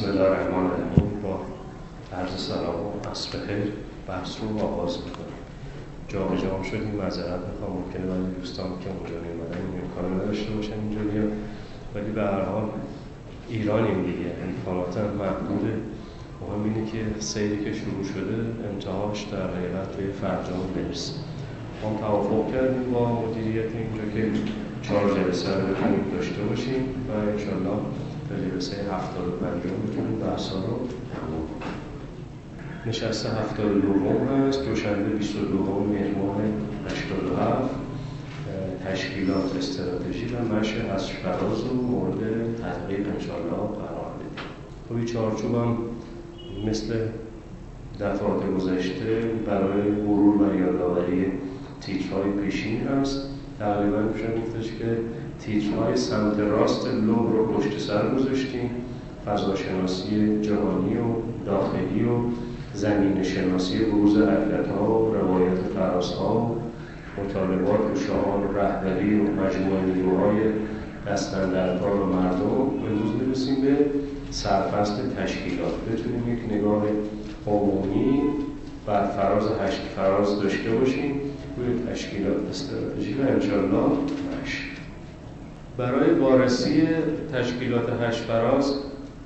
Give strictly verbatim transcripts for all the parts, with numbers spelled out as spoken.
بسم الله الرحمن الرحیم. با عرض سلام و عصر بخیر بحث رو آغاز میکنم. جام جام شدیم، معذرت میخوام، ممکنه برای دوستان که اونجا میمدن این امکانه نداشته باشن اینجوری، ولی به هر حال ایرانیم دیگه، امکانات هم محدوده. مهم اینه که سیری که شروع شده انتهاش در حقیقت به فرجام برسه. ما توافق کردیم با مدیریت اینجا که چهار جلسه رو همین داشته باشیم و انشالله در جلسه هفتاد و پنجم میتونیم بحثا رو تموم کنیم. نشست هفتاد و دوم هست، دوشنبه بیست و دوم مهر ماه هشتاد و هفت، تشکیلات استراتژی و منشأ از فراز رو مورد تدقیق انشالله قرار بدیم. خب این چارچوب هم مثل دفعات گذشته برای مرور و یادآوری تیترهای پیشین هست. تقریبا میشه گفتش که تیترهای سمت راست لوب رو پشت سر گذاشتیم، فضاشناسی جهانی و داخلی و زمین شناسی بروز علت‌ها و روایت فراس‌ها و مطالبات و شعار رهبری و مجموعه نیروهای دست‌اندرکار و مردم. امروز می‌رسیم به سرفصل تشکیلات، بتونیم یک نگاه عمومی بر فراز هشت فراز داشته باشیم روی تشکیلات استراتژی و انشالله مشت. برای وارسی تشکیلات هشت فراز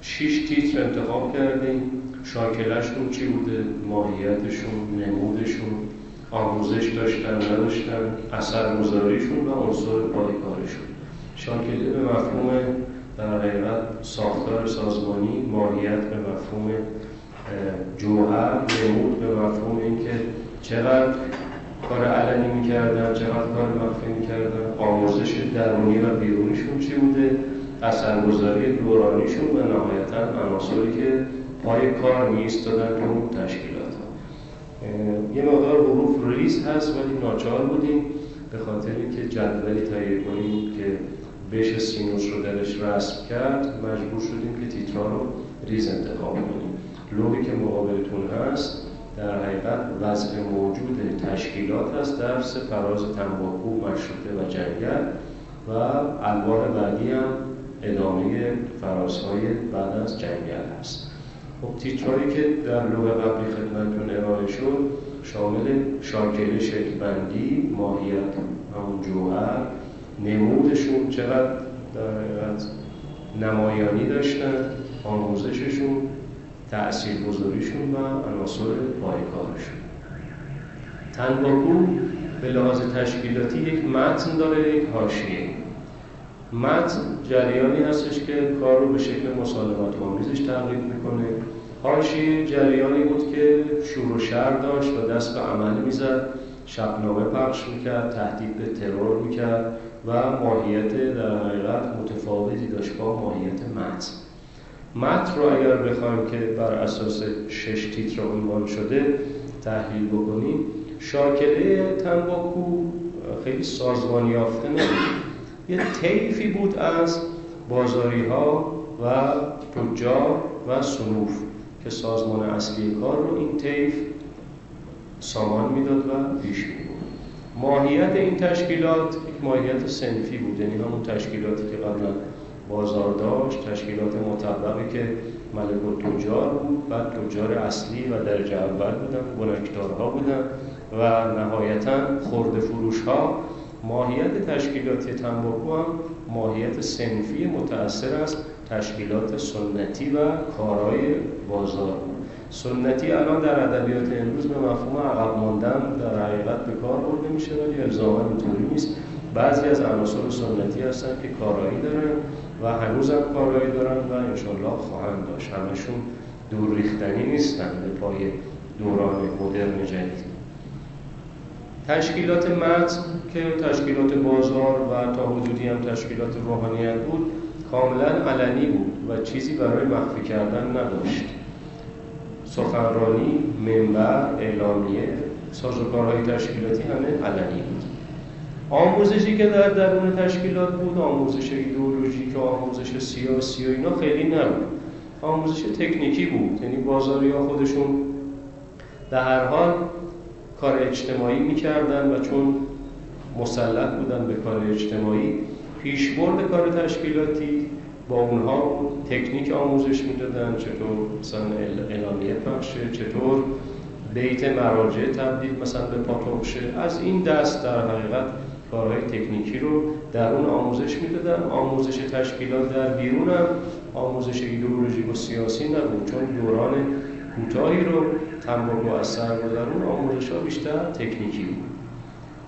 شش تیتر انتخاب کردیم. شاکلشون چی بوده؟ ماهیتشون، نمودشون، آموزش داشتن، نداشتن، اثرگذاریشون و عنصر پایکارشون. شاکله به مفهوم در حقیقت ساختار سازمانی، ماهیت به مفهوم جوهر، نمود به مفهوم اینکه چقدر کار علنی می‌کردن، چقدر کار مخفی می‌کردن، آموزش درونی و بیرونیشون چی بوده، اثرگذاری دورانیشون و نهایتاً عناصری که پای کار می‌ایستادن در اون تشکیلات‌ها. یه مقدار حروف ریز هست ولی ناچار بودیم به خاطر اینکه جدولی تهیه کنیم که بشه سینوس رو درش رسم کرد، مجبور شدیم که تیترا رو ریز انتخاب کنیم. لوگی که مقابلتون هست در حقیقت وضع موجود تشکیلات هست در سه فراز تنباکو، مشروطه و جنگل و انوار بعدی هم ادامه فرازهای بعد از جنگل هست. خب تیترهایی که در لوح قبلی خدمتتون ارائه شد شامل شاکله شکل‌بندی، ماهیت همون جوهر، نمودشون چقدر در حقیقت نمایانی داشتن، آموزششون، تأثیرگذاریشون و عناصر پایه‌کارشون. تنباکو به لحاظ تشکیلاتی یک متن داره، یک حاشیه. متن جریانی هستش که کار رو به شکل مسالمت آمیزش تقریب میکنه. حاشیه جریانی بود که شور و شر داشت و دست به عمل میزد، شبنامه پخش میکرد، تهدید به ترور میکرد و ماهیت در حقیقت متفاوتی داشت با ماهیت متن. متن رو اگر بخوایم که بر اساس شش تیتر عنوان شده تحلیل بکنیم، شاکله تنباکو خیلی سازمان یافته نبود. یه طیفی بود از بازاری‌ها و تجار و صنوف که سازمان اصلی کار رو این طیف سامان میداد و پیش می‌برد. ماهیت این تشکیلات یک ماهیت صنفی بود، یعنی همون تشکیلاتی که قبلا بازار داشت، تشکیلات مطبقی که ملک التجار بود، بعد تجار اصلی و درجه اول بودن، بنکدارها بودن و نهایتاً خرده فروش‌ها. ماهیت تشکیلاتی تنباکو هم ماهیت صنفی متأثر از تشکیلات سنتی و کارهای بازار. سنتی الان در ادبیات امروز به مفهوم عقب ماندن در حقیقت به کار برده میشه ولی الزاما اینطوری نیست. بعضی از عناصر سنتی هستن که کارایی دارن و هنوز هم کارایی دارن و انشالله خواهند داشت. همشون دور ریختنی نیستن به پای دوران مدرن جدید. تشکیلات متن که تشکیلات بازار و تا حدودی هم تشکیلات روحانیت بود کاملا علنی بود و چیزی برای مخفی کردن نداشت. سخنرانی، منبر، اعلامیه، سازوکارهای تشکیلاتی همه علنی بود. آموزشی که در درون تشکیلات بود، آموزش ایدئولوژیک و آموزش سیاسی و اینا خیلی نبود. آموزش تکنیکی بود، یعنی بازاری‌ها خودشون در هر حال کار اجتماعی می‌کردن و چون مسلط بودن به کار اجتماعی، پیشبرد کار تشکیلاتی با اونها تکنیک آموزش میدادن، چطور مثلا اعلامیه پخشه، چطور بیت مراجع تبدیل مثلا به پاتوقشه. از این دست در حقیقت کارهای تکنیکی رو در اون آموزش میدادن. آموزش تشکیلات در بیرون هم آموزش ایدئولوژیک و سیاسی نبود، چون دوران کوتاهی رو تمام مؤثر بود. در اون آموزش ها بیشتر تکنیکی بود.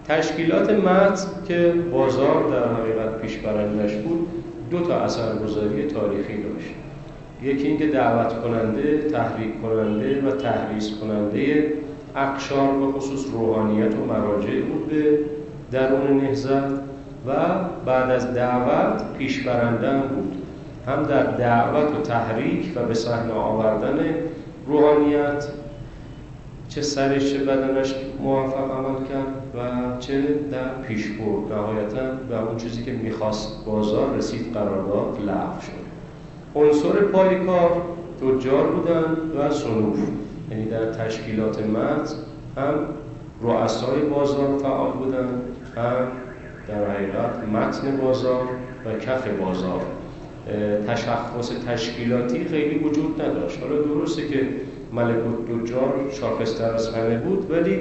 تشکیلات متن که بازار در حقیقت پیش برندش بود، دو تا اثرگذاری تاریخی داشت. یکی اینکه دعوت کننده، تحریک کننده و تحریض کننده اقشار و خصوص روحانیت و مراجع بود به درون نهضت، و بعد از دعوت پیش برنده بود، هم در دعوت و تحریک و به صحنه آوردن روحانیت، چه سرش چه بدنش موفق عمل کرد و چه در پیش برد. نهایتاً و اون چیزی که میخواست بازار رسید، قرارداد لغو شد. عنصر پای کار تجار بودن و صنوف، یعنی در تشکیلات متن هم رؤسای بازار فعال بودن، هم در حقیقت متن بازار و کف بازار. تشخص تشکیلاتی خیلی وجود نداشت. حالا درسته که ملک التجار شاخص‌تر از همه بود، ولی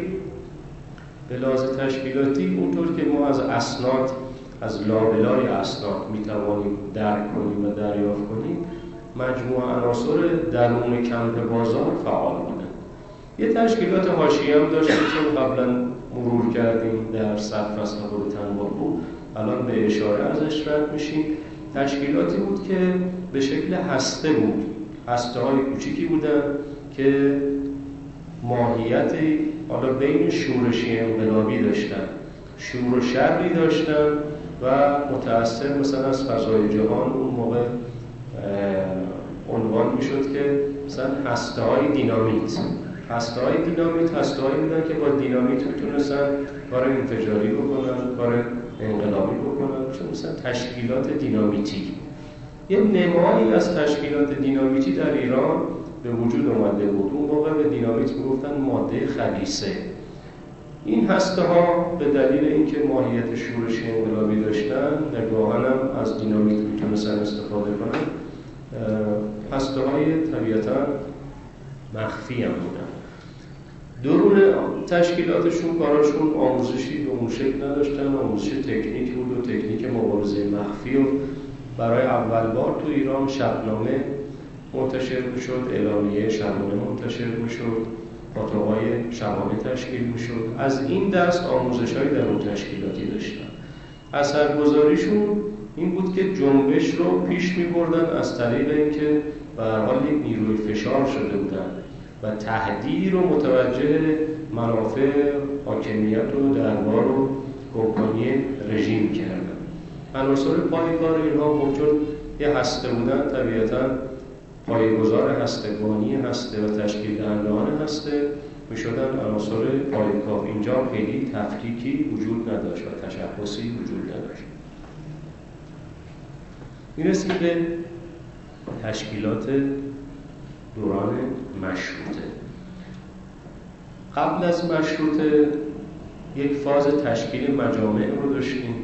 به لحاظ تشکیلاتی اونطور که ما از اسناد، از لابلای اسناد میتوانیم درک کنیم و دریافت کنیم، مجموعه عناصر درون کمپ بازار فعال بودن. یه تشکیلات حاشیه هم داشتیم که قبلا مرور کردیم در صدر از قبول تنباکو، الان به اشاره ازش رد میشیم. تشکیلاتی بود که به شکل هسته بود، هسته های کوچیکی بودن که ماهیتی حالا بین شورشی انقلابی داشتن، شور و شرری داشتن و متأثر مثلا از فضای جهان. اون موقع عنوان میشد که مثلا هسته های دینامیت. هسته های دینامیت هسته هایی بودن که با دینامیت میتونستن کار انفجاری بکنن، کار انقلابی بکنن، چون مثلا تشکیلات دینامیتی. یه نمایی از تشکیلات دینامیتی در ایران به وجود اومده بود. اون موقع به دینامیت میگفتن ماده خلیسه. این هسته ها به دلیل اینکه ماهیت شورشی انقلابی داشتن، نگاهن هم از دینامیت میتونستن استفاده کنن. هسته های طبیعتا مخفی هم بودن. درون تشکیلاتشون کاراشون آموزشی به اون شکل نداشتن. آموزش تکنیک بود و تکنیک مبارزه مخفی. و برای اول بار تو ایران شبنامه منتشر میشد، اعلامیه شبنامه منتشر میشد، پاتوق‌های شبانه تشکیل میشد. از این دست آموزش‌های در اون تشکیلاتی داشتن. اثرگذاریشون این بود که جنبش رو پیش می‌بردن از طریق اینکه به هر حال یک نیروی فشار شده بودن و تهدید و متوجه منافع حاکمیت و دربار و کمپانی رژیم کردن. عناصر پایه‌کار اینها چون یه هسته بودن، طبیعتاً پایه‌گذار هستگانی هسته و تشکیل دهندگان هسته می‌شدن عناصر پایه‌کار. اینجا خیلی تفکیکی وجود نداشت و تشخصی وجود نداشت. می‌رسیم به تشکیلات دوران مشروطه. قبل از مشروطه یک فاز تشکیل مجامع رو داشتیم،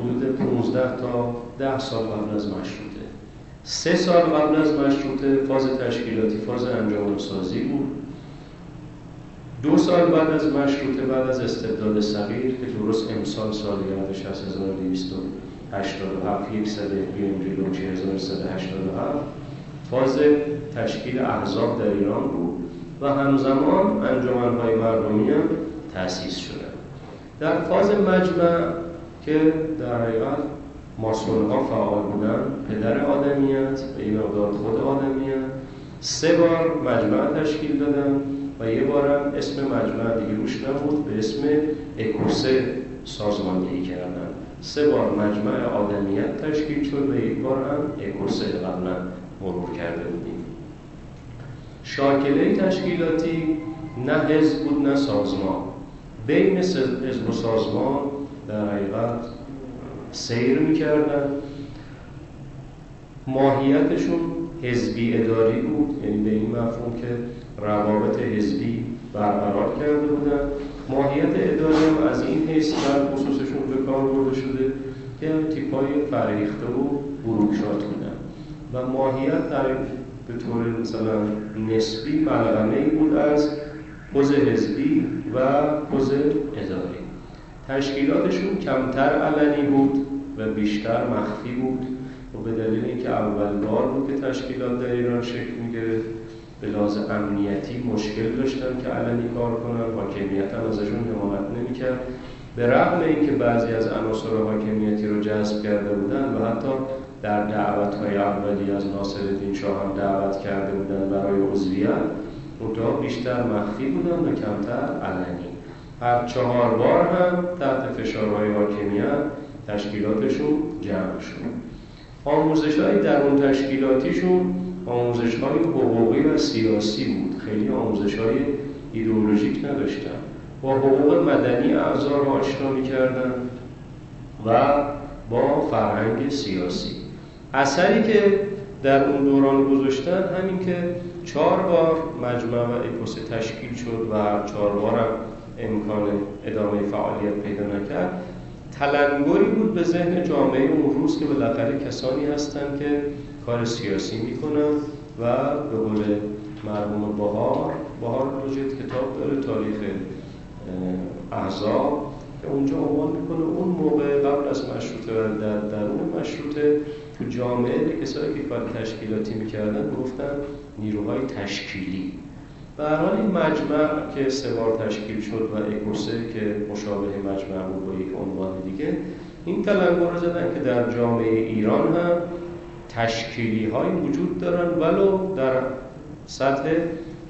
حدود پانزده تا ده سال قبل از مشروطه. سه سال قبل از مشروطه فاز تشکیلاتی، فاز انجمن‌سازی بود. دو سال بعد از مشروطه، بعد از استبداد صغیر که درست امسال سالگردش از هزار و دویست و هشتاد و هفت، یک سده بیمجلو چه هزار و سیصد و هشتاد و هفت، فاز تشکیل احزاب در ایران بود و همزمان انجمن‌های مردمی هم تأسیس شده. در فاز مجمع که در حقیقت ماسون‌ها فعال بودن، پدر آدمیت و این مقدار خود آدمیت، سه بار مجمع تشکیل دادن و یه بارم اسم مجمع دیگه روش نبود، به اسم اکوسه سازماندهی کردن. سه بار مجمع آدمیت تشکیل شد و یک بار هم اکوسه قبلا مرور کرده بودیم. شاکله تشکیلاتی نه حزب بود نه سازمان. بین حزب و سازمان در حقیقت سیر می‌کردن. ماهیتشون حزبی اداری بود، یعنی به این مفهوم که روابط حزبی برقرار کرده بودن. ماهیت اداری هم از این حیث در خصوصشون به کار برده شده یه تیپای فریخته و بروکشات بودن و ماهیت در به طور مثلا نسبی ملغمه ای بود از حوزه حزبی و حوزه اداری. تشکیلاتشون کمتر علنی بود و بیشتر مخفی بود و به دلیل اینکه اول بار بود که تشکیلات در ایران شکل می‌گرفت به لحاظ امنیتی مشکل داشتن که علنی کار کنن، حاکمیت هم ازشون حمایت نمی‌کرد. به رغم اینکه بعضی از عناصر حاکمیتی رو جذب کرده بودن و حتی در دعوت‌های اولی از ناصرالدین شاه هم دعوت کرده بودن برای عضویت، اونها بیشتر مخفی بودن و کمتر علنی. هر چهار بار هم تحت فشارهای حاکمیت تشکیلاتشون جمع شد. آموزش‌های درون تشکیلاتیشون آموزش‌های حقوقی و سیاسی بود، خیلی آموزش‌های ایدئولوژیک نداشتن. با حقوق مدنی اعضا را آشنا می‌کردن و با فرهنگ سیاسی. اثری که در اون دوران گذاشتن همین که چهار بار مجمع و اپوسه تشکیل شد و چهار بارم امکان ادامه فعالیت پیدا نکرد، تلنگری بود به ذهن جامعه اون روز که بالاخره کسانی هستند که کار سیاسی میکنن و به قول مرحوم بهار بهار لوجت کتاب داره تاریخ احزاب که اونجا عنوان میکنه اون موقع قبل از مشروطه و در درون مشروطه تو جامعه کسایی که کار تشکیلاتی میکردن گفتن نیروهای تشکیلی. به هر حال این مجمع که سه بار تشکیل شد و اکوسه که مشابه مجمع بود با یک عنوان دیگه، این تلنگر رو زدن که در جامعه ایران هم تشکیلی های وجود دارن ولو در سطح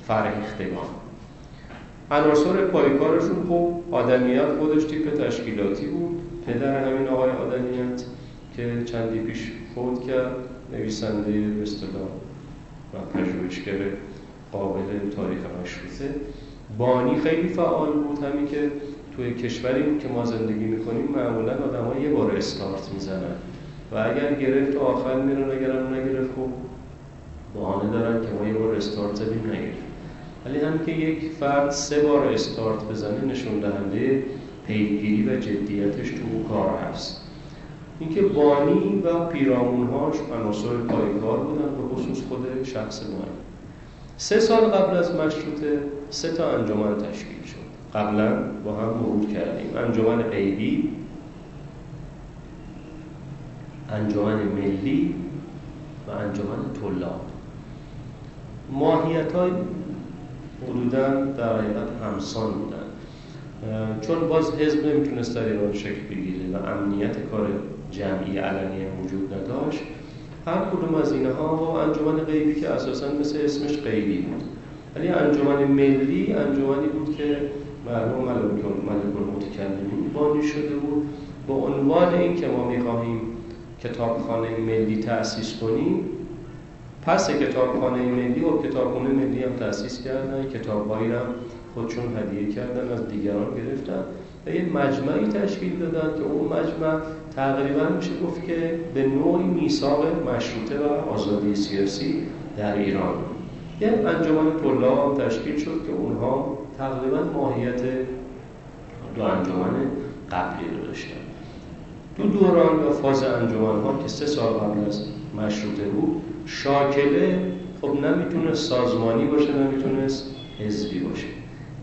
فرهیختگان. عناصر پایکارشون خب آدمیت خودش تیپ تشکیلاتی بود، پدر همین آقای آدمیت که چندی پیش فوت کرد، نویسنده به اصطلاح و پژوهشگر قابل تاریخ مشروطه. بانی خیلی فعال بود، همین که توی کشوری که ما زندگی می‌کنیم معمولاً آدم‌ها یه بار استارت می‌زنن و اگر گرفت آخر میرن، اگر هم نگرفت خب بهانه دارن که ما یه بار استارت زدیم نگرفت. ولی هم که یک فرد سه بار استارت بزنه نشون دهنده پیگیری و جدیتش تو کار هست. اینکه بانی و پیرامون‌هاش عناصر پایکار بودن، به خصوص خود شخص بانی. سه سال قبل از مشروطه سه تا انجمن تشکیل شد. قبلا با هم مرور کردیم. انجمن غیبی، انجمن ملی و انجمن طلاب. ماهیت‌های حدوداً در حقیقت همسان بودن. چون باز حزب نمیتونست در ایران شکل بگیره و امنیت کار جمعی علنی وجود نداشت، هر کدوم از اینها و انجمن غیبی که اساساً مثل اسمش غیبی بود. ولی انجمن ملی انجمنی بود که مرحوم ملک المتکلمین بانی شده بود به عنوان این که ما می‌خواهیم کتابخانه ملی تأسیس کنیم. پس کتابخانه ملی و کتابخانه ملی هم تأسیس کردن، کتاب‌هایی هم خودشون هدیه کردن، از دیگران گرفتن و یه مجمعی تشکیل دادن که اون مجمع تقریبا میشه گفت که به نوعی میثاق مشروطه و آزادی سیاسی در ایران. یه انجمن طلاب تشکیل شد که اونها تقریبا ماهیت دو انجمن قبلی رو داشتن. دو دوران و فاز انجمن‌ها که سه سال قبل از مشروطه بود، شاکله خب نمیتونست سازمانی باشه، نمیتونست حزبی باشه.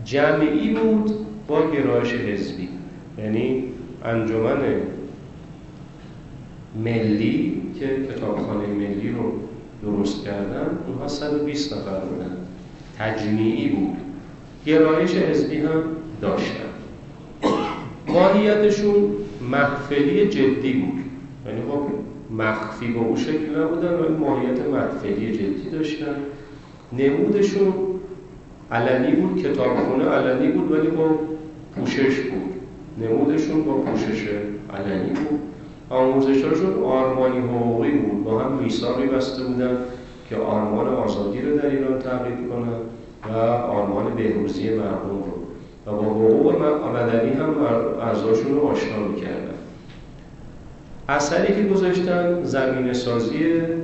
جمعی بود با گرایش حزبی، یعنی انجمن ملی که کتابخانه ملی رو درست کردن اونها صد و بیست نفر بودن، تجمیعی بود، گرایش حزبی هم داشتن. ماهیتشون محفلی جدی بود، یعنی خب مخفی با اون شکل نبودن ولی ماهیت محفلی جدی داشتن. نمودشون علنی بود، کتابخونه علنی بود ولی با پوشش بود، نمودشون با پوشش علنی بود. آموزش‌هاشون آرمانی حقوقی بود، با هم میثاقی بسته بودن که آرمان آزادی رو در ایران تقریب کنن و آرمان بهروزی مرحوم رو و با حقوق مدنی هم ارزششون رو آشنا می‌کردن. اثری که گذاشتن زمینه‌سازی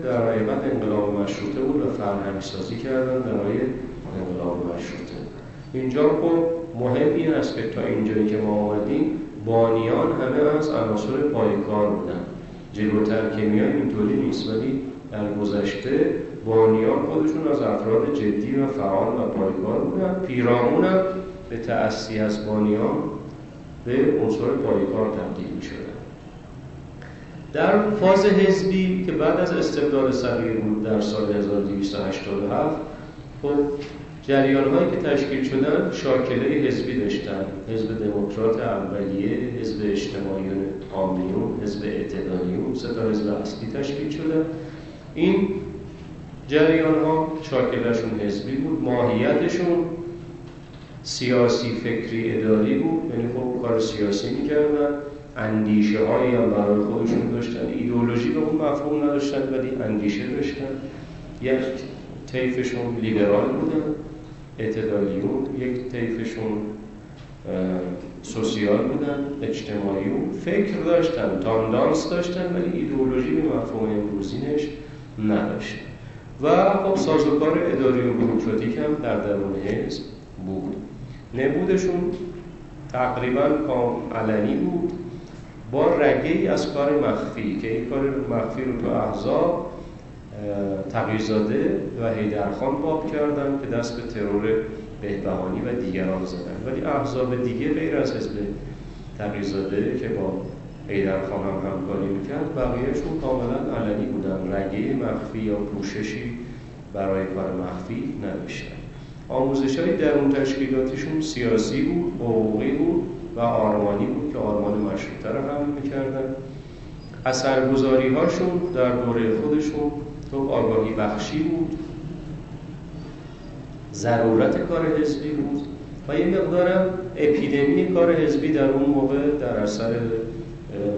در حقیقت انقلاب مشروطه بود و فرهنگ‌سازی کردن برای انقلاب مشروطه. اینجا خب مهم این است که تا اینجایی که ما آمدیم بانیان همه از عناصر پایکار بودن. جلوتر کیمیا اینطوری نیست، ولی در گذشته بانیان خودشون از افراد جدی و فعال و پایکار بودن. پیرامون هم به تأثی از بانیان به عنصر پایکار تبدیل شدن. در فاز حزبی که بعد از استقلال صغیر بود در سال هزار و دویست و هشتاد و هفت، خب جریان‌هایی که تشکیل شدن شاکله حزبی داشتن: حزب دموکرات اولیه، حزب اجتماعیون عامیون، حزب اعتدالیون. سه تا حزب اصلی تشکیل شدن. این جریان‌ها شاکله‌شون حزبی بود، ماهیتشون سیاسی فکری اداری بود، یعنی خب کار سیاسی می‌کردن، اندیشه‌هایی هم برای خودشون داشتن، ایدئولوژی به اون مفهوم نداشتن ولی اندیشه داشتن. یک طیفشون لیبرال بودن، اعتدالیون. یک طیفشون سوسیال بودن، اجتماعیون. فکر داشتن، تاندانس داشتن، ولی ایدئولوژی به مفهوم امروزینش نداشتن. و خب سازوکار اداری و بوروکراتیک هم در درون حزب بود. نبودشون تقریباً علنی بود با رگه‌ای از کار مخفی که این کار مخفی رو تو احزاب تغییرزاده و حیدرخان باب کردن که دست به ترور بهبهانی و دیگران زدن. ولی احزاب دیگه غیر از حزب تغییرزاده که با حیدرخان هم همکاری میکرد، بقیهشون کاملا علنی بودن، رگه مخفی یا پوششی برای کار مخفی نداشتن. آموزش‌های درون تشکیلاتشون سیاسی بود، حقوقی بود و آرمانی بود که آرمان مشروطه رو حمل میکردن. اثرگذاری هاشون در دوره خودشون تو آگاهی بخشی بود، ضرورت کار حزبی بود و یه مقدارم اپیدمی کار حزبی در اون موقع در اثر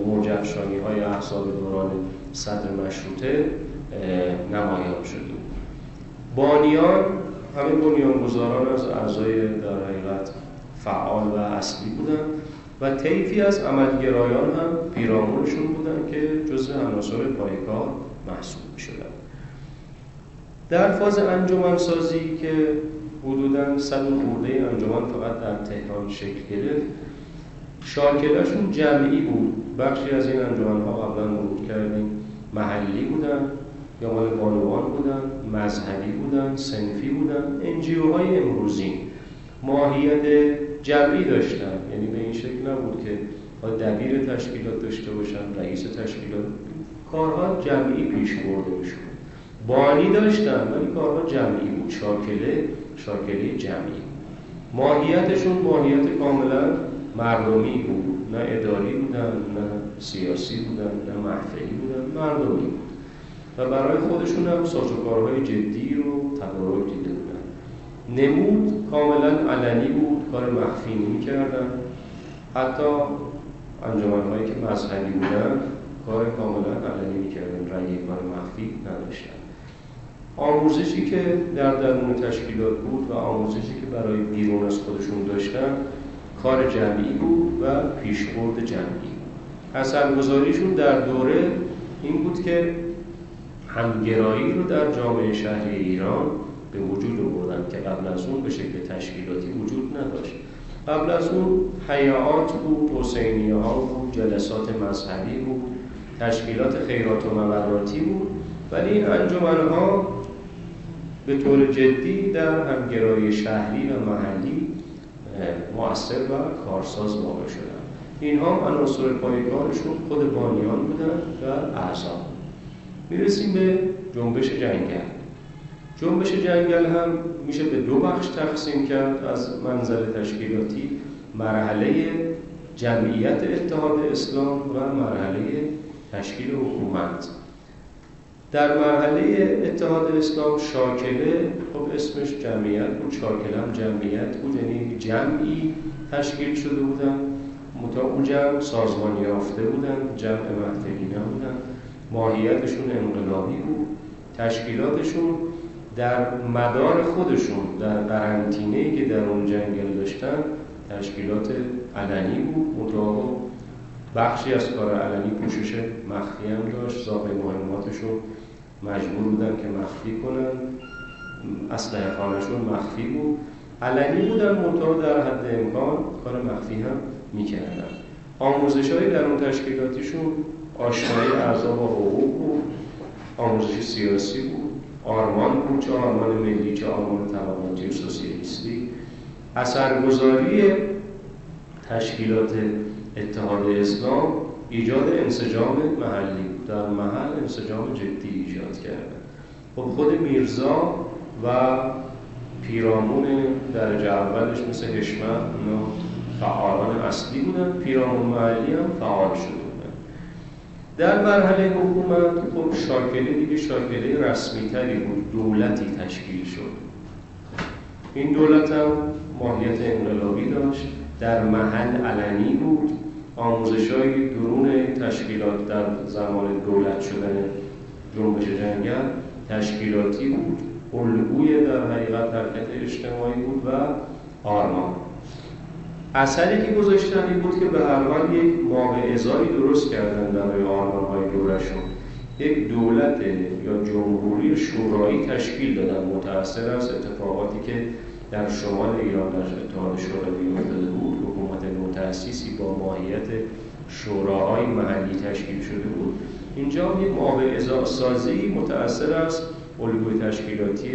مرجع‌شانی های احزاب دوران صدر مشروطه نمایان شده بود. بانیان همه بنیانگذاران از اعضای در حقیقت فعال و اصلی بودن و طیفی از عملگرایان هم پیرامونشون بودن که جزء عناصر پایکار محسوب شدن. در فاز انجمن‌سازی که حدوداً صد خورده انجمن فقط در تهران شکل گرفت، شاکله‌شون جمعی بود. بخشی از این انجمن‌ها قبلا مرور کردیم، محلی بودن یا مال بانوان بودن، مذهبی بودن، صنفی بودن، انجیوهای امروزی. ماهیت جمعی داشتن، یعنی به این شکل نبود که دبیر تشکیلات داشته باشن، رئیس تشکیلات. کارها جمعی پیش برده میشد. بانی داشتن ولی کارها جمعی بود. شاکله شاکله جمعی. ماهیتشون ماهیت کاملا مردمی بود. نه اداری بودن، نه سیاسی بودن، نه محفلی بودن، مردمی بود. و برای خودشون هم سازوکارهای جدی رو تدارک دیده بودن. نمود کاملا علنی بود، کار مخفی نمی‌کردن. حتی انجمن‌هایی که مذهبی بودن کار کاملا علنی می‌کردن، رنگی کار مخفی نداشتن. آموزشی که در درون تشکیلات بود و آموزشی که برای بیرون از خودشون داشتن کار جمعی بود و پیشبرد جمعی. اثرگذاریشون در دوره این بود که همگرایی رو در جامعه شهری ایران به وجود آوردن که قبل از اون به شکل تشکیلاتی وجود نداشت. قبل از اون حیات بود، حسینیه ها بود، جلسات مذهبی بود، تشکیلات خیرات و مبراتی بود، ولی این انجمن‌ها به طور جدی در همگرایی شهری و محلی مؤثر و کارساز واقع شدن. اینها هم عناصر پایگارشون خود بانیان بودن و اعضا. میرسیم به جنبش جنگل. جنبش جنگل هم میشه به دو بخش تقسیم کرد از منظر تشکیلاتی: مرحله جمعیت اتحاد اسلام و مرحله تشکیل حکومت. در مرحله اتحاد اسلام شاکله، خب اسمش جمعیت بود، شاکله هم جمعیت بود، یعنی جمعی تشکیل شده بودن، متا اون جمع سازمان یافته بودن، جمع مهتدی نبودن، ماهیتشون انقلابی بود. تشکیلاتشون در مدار خودشون در قرنطینه‌ای که در اون جنگل داشتن تشکیلات علنی بود، متعاقب بخشی از کار علنی پوشش مخفی هم داشت. زاغ مهماتشون مجبور بودن که مخفی کنن، اسلحه خانه‌شون مخفی بود، علنی بودن متعاقب در حد امکان کار مخفی هم میکردن. آموزش‌هایی در اون تشکیلاتیشون آشنایی ارزا و حقوق بود، آموزش سیاسی بود، آرمان بود، چه آرمان ملی چه آرمان توانمندی سوسیالیستی. اثرگذاری تشکیلات اتحاد اسلام ایجاد انسجام محلی بود، در محل انسجام جدی ایجاد کردند. خب خود میرزا و پیرامون درجه اولش مثل هشمت اونا فعالان اصلی بودن، پیرامون محلی هم فعال شده بودن. در مرحله حکومت خب شاکله دیگه شاکله رسمی تری بود، دولتی تشکیل شد. این دولت هم ماهیت انقلابی داشت، در محل علنی بود، آموزش‌های درون تشکیلات در زمان دولت شدن جنبش جنگل تشکیلاتی بود، الگوی در حقیقت حرکت اجتماعی بود و آرمان. اثری که گذاشتن این بود که به هر حال یک ماوعظه‌ای درست کردن برای آرمان‌های دورشون، یک دولت یا جمهوری شورایی تشکیل دادن متأثر از اتفاقاتی که در شمال ایران در اتحاد شوروی افتاده بود. حکومت نوتأسیسی با ماهیت شوراهای محلی تشکیل شده بود. اینجا یک مواعظه سازی متأثر از الگوی تشکیلاتی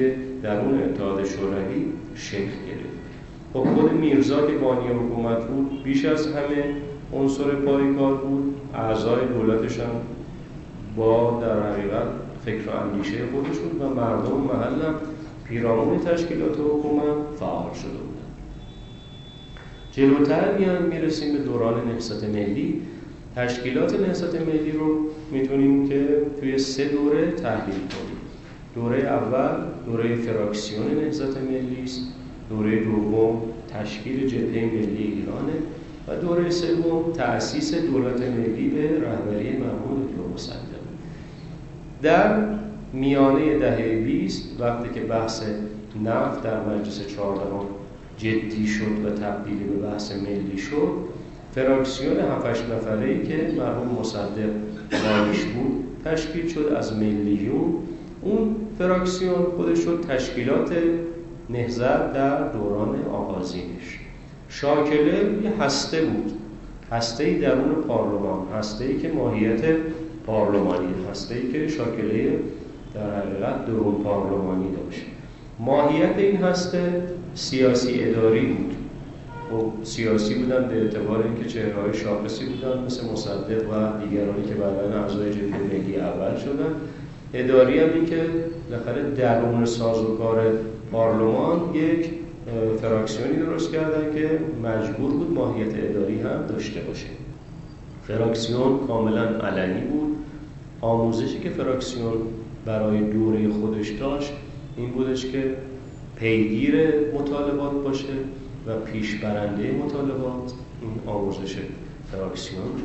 درون اتحاد شوروی شکل گرفت. خب خود میرزا که بانی حکومت بود بیش از همه عنصر پایکار بود، اعضای دولتش هم با در حقیقت فکر و اندیشه خودش بود و مردم محل پیرامون تشکیلات حکومت فعال شده بودند. جلوتر میان میرسیم به دوران نهضت ملی. تشکیلات نهضت ملی رو میتونیم که توی سه دوره تحلیل کنیم. دوره اول دوره فراکسیون نهضت ملی است، دوره دوم تشکیل جبهه ملی ایرانه و دوره سوم تأسیس دولت ملی به رهبری محمود طاهر. در میانه دهه بیست وقتی که بحث نفت در مجلس چهاردهم جدی شد و تبدیل به بحث ملی شد، فراکسیون هفت هشت نفره‌ای که مرحوم مصدق رئیس بود تشکیل شد از ملیون. اون فراکسیون خودش شد تشکیلات نهضت در دوران آغازینش. شاکله یه هسته بود، هسته‌ای درون پارلمان، هسته‌ای که ماهیت پارلمانی، هسته‌ای که شاکله در حقیقت درون پارلمانی داشت. ماهیت این هسته سیاسی اداری بود. خب سیاسی بودن به اعتبار اینکه چهره‌های شاخصی بودن مثل مصدق و دیگرانی که بعداً اعضای جبهه ملی اول شدن. اداری هم این که بالاخره درون سازوکار پارلمان یک فراکسیونی درست کردن که مجبور بود ماهیت اداری هم داشته باشه. فراکسیون کاملاً علنی بود. آموزشی که فراکسیون برای دوره خودش داشت این بودش که پیگیر مطالبات باشه و پیشبرنده مطالبات. این آموزش فراکسیون بود.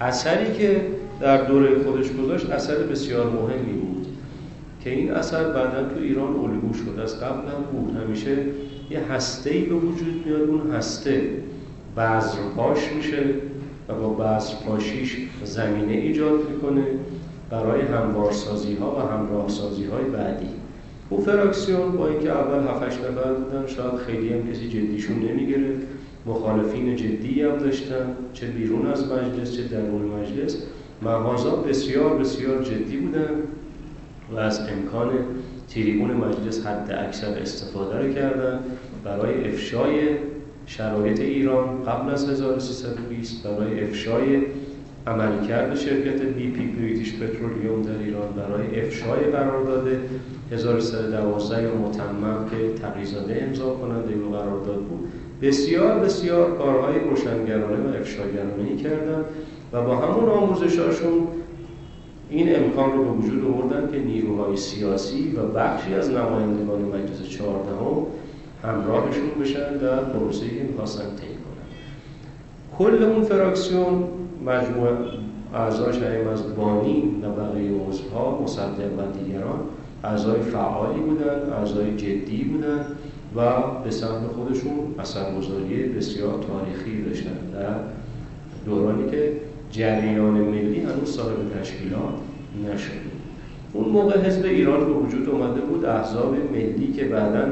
اثری که در دوره خودش گذاشت اثر بسیار مهمی بود که این اثر بعداً تو ایران الگو شد. از قبل هم بود، همیشه یه هسته‌ای به وجود میاد، اون هسته بذرپاش میشه و با بذرپاشیش زمینه ایجاد میکنه برای هموارسازی ها و همراهسازی های بعدی. و فراکسیون با اینکه اول هفت هشت نفر بودن شاید خیلی هم کسی جدیشون نمیگرفت، مخالفین جدی هم داشتن چه بیرون از مجلس چه درون مجلس، مغازا بسیار بسیار جدی بودن و از امکان تریبون مجلس حد اکثر استفاده رو کردن برای افشای شرایط ایران قبل از هزار و سیصد و بیست، برای افشای عملکرد شرکت بی پی بریتیش پترولیوم در ایران، برای افشای قرارداد هزار و سیصد و دوازده یا متمم که تقی‌زاده امضا کننده و قرارداد بود. بسیار بسیار کارهای روشنگرانه و افشاگرانه‌ای کردند و با همون آموزشاشون این امکان رو به وجود آوردن که نیروهای سیاسی و بخشی از نمایندگان مجلس چهاردهم همراهشون بشن در پروسه‌ای که می‌خواستن طی کنن. کل اون فراکسیون مجموعه اعضاش هم از بانی و بقیه عضوها مصدق و دیگران اعضای فعالی بودن، اعضای جدی بودن و به سمت خودشون اثرگذاری بسیار تاریخی داشتن در دورانی که جریان ملی هنوز صاحب تشکیلات نشده. اون موقع حزب ایران به وجود اومده بود، احزاب ملی که بعداً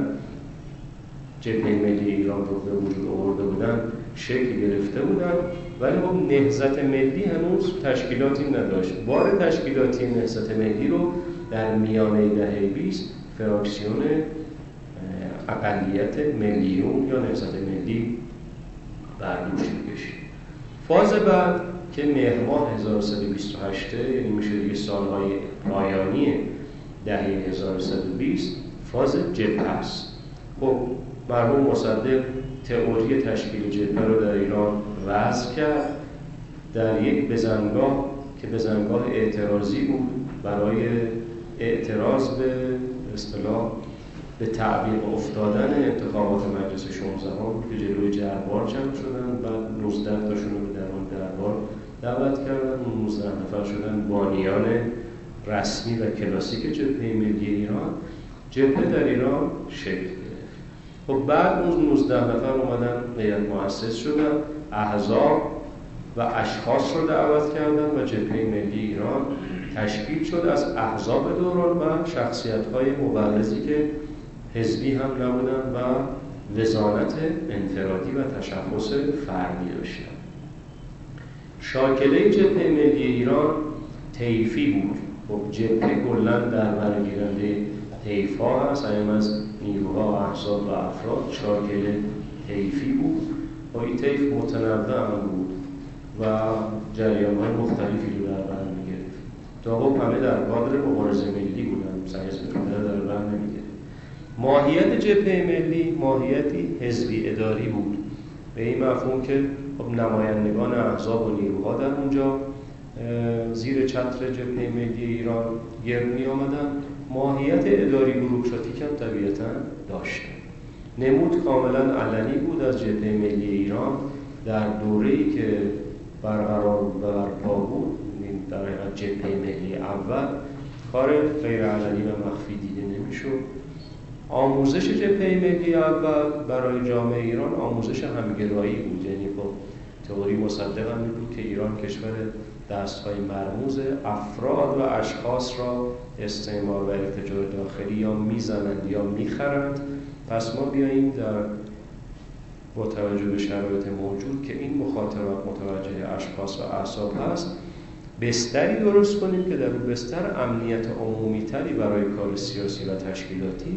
جبهه ملی ایران رو به وجود آورده بودن شکل گرفته بودن، ولی خب نهضت ملی هنوز تشکیلاتی نداشت. بار تشکیلاتی نهضت ملی رو در میانه دهه بیست فراکسیون اقلیت ملیون یا نهضت ملی بردوش می‌کشید. فاز بعد که مهرماه هزار و سیصد و بیست و هشت یعنی میشه دیگه سالهای پایانی دهه هزار و سیصد و بیست فاز جبهه است. خب مرحوم مصدق تئوری تشکیل جبهه رو در ایران وضع کرد در یک بزنگاه که بزنگاه اعتراضی بود برای اعتراض به اصطلاح به تعبیق افتادن انتخابات مجلس شانزدهم که جلوی جربار جمع شدن، بعد نوزده تاشون رو به درون دربار دعوت کردن. اون نوزده نفر شدن بانیان رسمی و کلاسیک جبهه ملی ایران. جبهه در ایران شکل گرفت. خب بعد اون نوزده نفر اومدن هیئت مؤسس شدن، احزاب و اشخاص رو دعوت کردن و جبهه ملی ایران تشکیل شد از احزاب دوران و شخصیت‌های مبارزی که حزبی هم نبودن و وزانت انفرادی و تشخص فردی داشتن. شاکله جبهه ملی ایران طیفی بود. خب جبهه کلاً در برگیرنده طیف‌ها هست، هم از نیروها و احزاب و افراد. شاکله طیفی بود و این طیف متنوع بود و جریان‌های مختلفی رو در بر می‌گرفت. تا خب همه در قادر مبارزه ملی بودن، سعیز بودن در بر نمی‌گرفت. ماهیت جبهه ملی ماهیتی حزبی اداری بود، به این مفهوم که خب نمایندگان احزاب و نیروها در اونجا زیر چتر جبهه ملی ایران گرد می آمدن. ماهیت اداری بوروکراتیک هم طبیعتاً داشت. نمود کاملاً علنی بود از جبهه ملی ایران در دوره‌ای که برقرار بود و برپا بود، در حقیقت جبهه ملی اول. کار غیر علنی و مخفی دیده نمی‌شد. آموزش جبهه ملی اول برای جامعه ایران آموزش همگرایی بود، یعنی با تئوری مصدق هم بود که ایران کشور دست‌های مرموز افراد و اشخاص را استعمار و ارتجاع داخلی یا میزنند یا میخرند. پس ما بیاییم در با توجه به شرایط موجود که این مخاطرات متوجه اشخاص و اعصاب هست، بستری درست کنیم که در اون بستر امنیت عمومی‌تری برای کار سیاسی و تشکیلاتی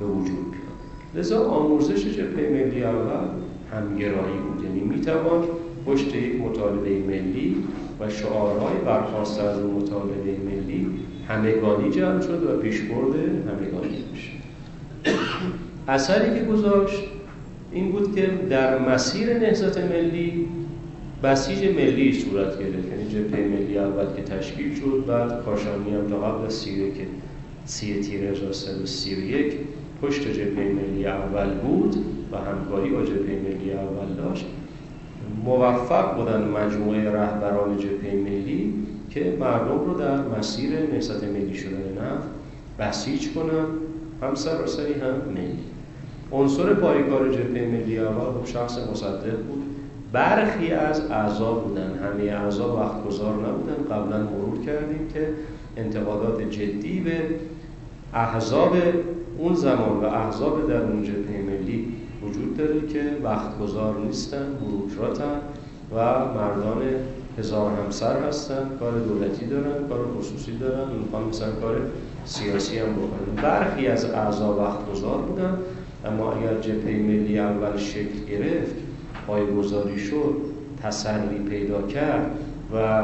به وجود بیاد. لذا آموزش جبهه ملی اول همگرایی بود، یعنی میتوان پشت یک مطالبه ملی و شعارهای برخواسته از مطالبه ملی همگانی جمع شد و پیشبرد همگانی میشه. اثری که گذاشت این بود که در مسیر نهضت ملی بسیج ملی صورت گرفت، یعنی جبهه ملی اول که تشکیل شد، بعد کاشانی هم تا قبل از سی و یک سی تیر هزار و سیصد و سی و یک پشت جبهه ملی اول بود و همکاری با جبهه ملی اول داشت. موفق بودن مجموعه رهبران جبهه ملی که مردم رو در مسیر نهضت ملی شدن نفت بسیج کنن، هم سراسری هم ملی. عنصر پایکار جبهه ملی اول شخص مصدق بود. برخی از اعضا بودن، همه اعضا وقت گذار نبودن. قبلا مرور کردیم که انتقادات جدی به احزاب اون زمان و احزاب در اون جبهه ملی وجود داره که وقت گذار نیستن، بوروکراتن و مردان هزار همسر هستن، کار دولتی دارن، کار خصوصی دارن، میخوان مثلا کار سیاسی هم بکنن. برخی از اعضا وقت گذار بودن، اما اگر جبهه ملی اول شکل گرفت، پایه‌گذاری شد، تسری پیدا کرد و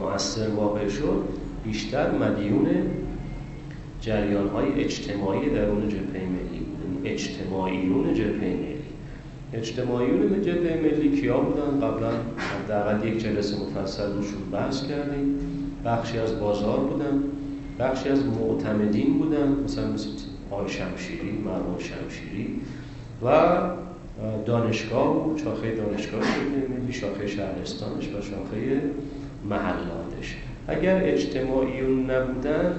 مؤثر واقع شد، بیشتر مدیون جریان‌های اجتماعی درون جبهه ملی بودن. اجتماعیون جبهه ملی اجتماعیون جبهه ملی کیا بودن؟ قبلا حداقل یک جلسه مفصل روشون بحث کردیم. بخشی از بازار بودن، بخشی از معتمدین بودن، مثلا مثل آقای شمشیری، مرحوم شمشیری، و دانشگاه و شاخه دانشگاه جبهه ملی، شاخه شهرستانش و شاخه محلاتش. اگر اجتماعیون نبودن،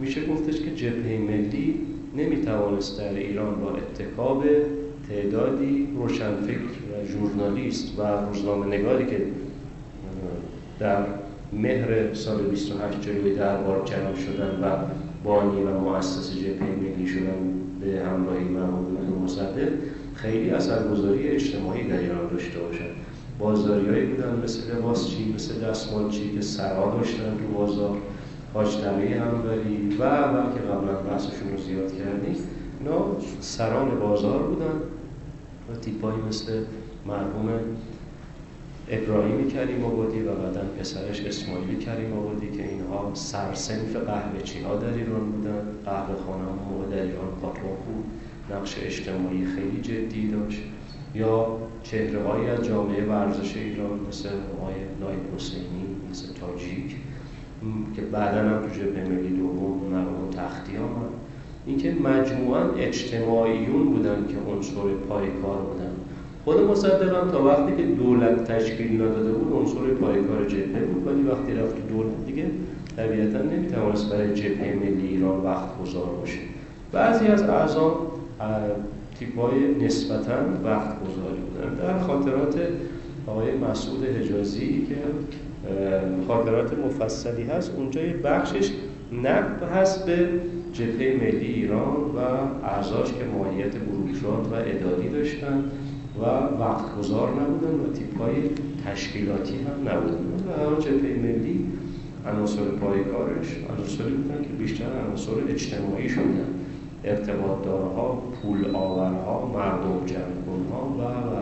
میشه گفتش که جبهه ملی نمیتوانست در ایران با اتکاب تعدادی روشنفکر و ژورنالیست و روزنامه‌نگاری که در مهر سال بیست و هشت جلوی دربار جمع شدن و بانی و مؤسس جبهه ملی شدن به همراهی مرحوم مصدق، خیلی اثرگذاری اجتماعی در ایران داشته باشن. بازاریایی بودن مثل لباس چی، مثل دستمال چی که سرا داشتن تو بازار، هاشنبه همبری و اول که قبلا بحثشون رو زیاد کردیم، اینا سران بازار بودن و تیپایی مثل مرحوم ابراهیم کریم آبادی و بعدا پسرش اسماعیل کریم آبادی که اینها سرصنف قهوه‌چی‌ها در ایران بودن. قهوه‌خانه هم در ایران پاتوق بود، نقش اجتماعی خیلی جدی داشت. یا چهره‌هایی از جامعه ورزش ایران مثل آقای نایب حسینی، مثل تاجیک که بعداً هم تو جبهه ملی دوم مرحوم تختی آمد. اینکه مجموعاً اجتماعیون بودن که عنصر پایکار بودن. خود مصدق تا وقتی که دولت تشکیل نداده بود عنصر پایکار جبهه بود، ولی وقتی رفت تو دولت دیگه طبیعتاً نمیتونست برای جبهه ملی ایران وقت گذار باشه. بعضی از اعضا تیپ‌های نسبتاً وقت گذاری بودن. در خاطرات آقای مسعود حجازی که خاطرات مفصلی هست، اونجا یه بخشش نقد هست به جبهه ملی ایران و اعضاش که ماهیت بوروکرات و اداری داشتن و وقت گذار نبودن و تیپ‌های تشکیلاتی هم نبودن. و جبهه ملی عناصر پایکارش عناصری بودن که بیشتر عناصر اجتماعی شدن، ارتباطدارها، پولآورها، مردم جمع‌کن‌ها و و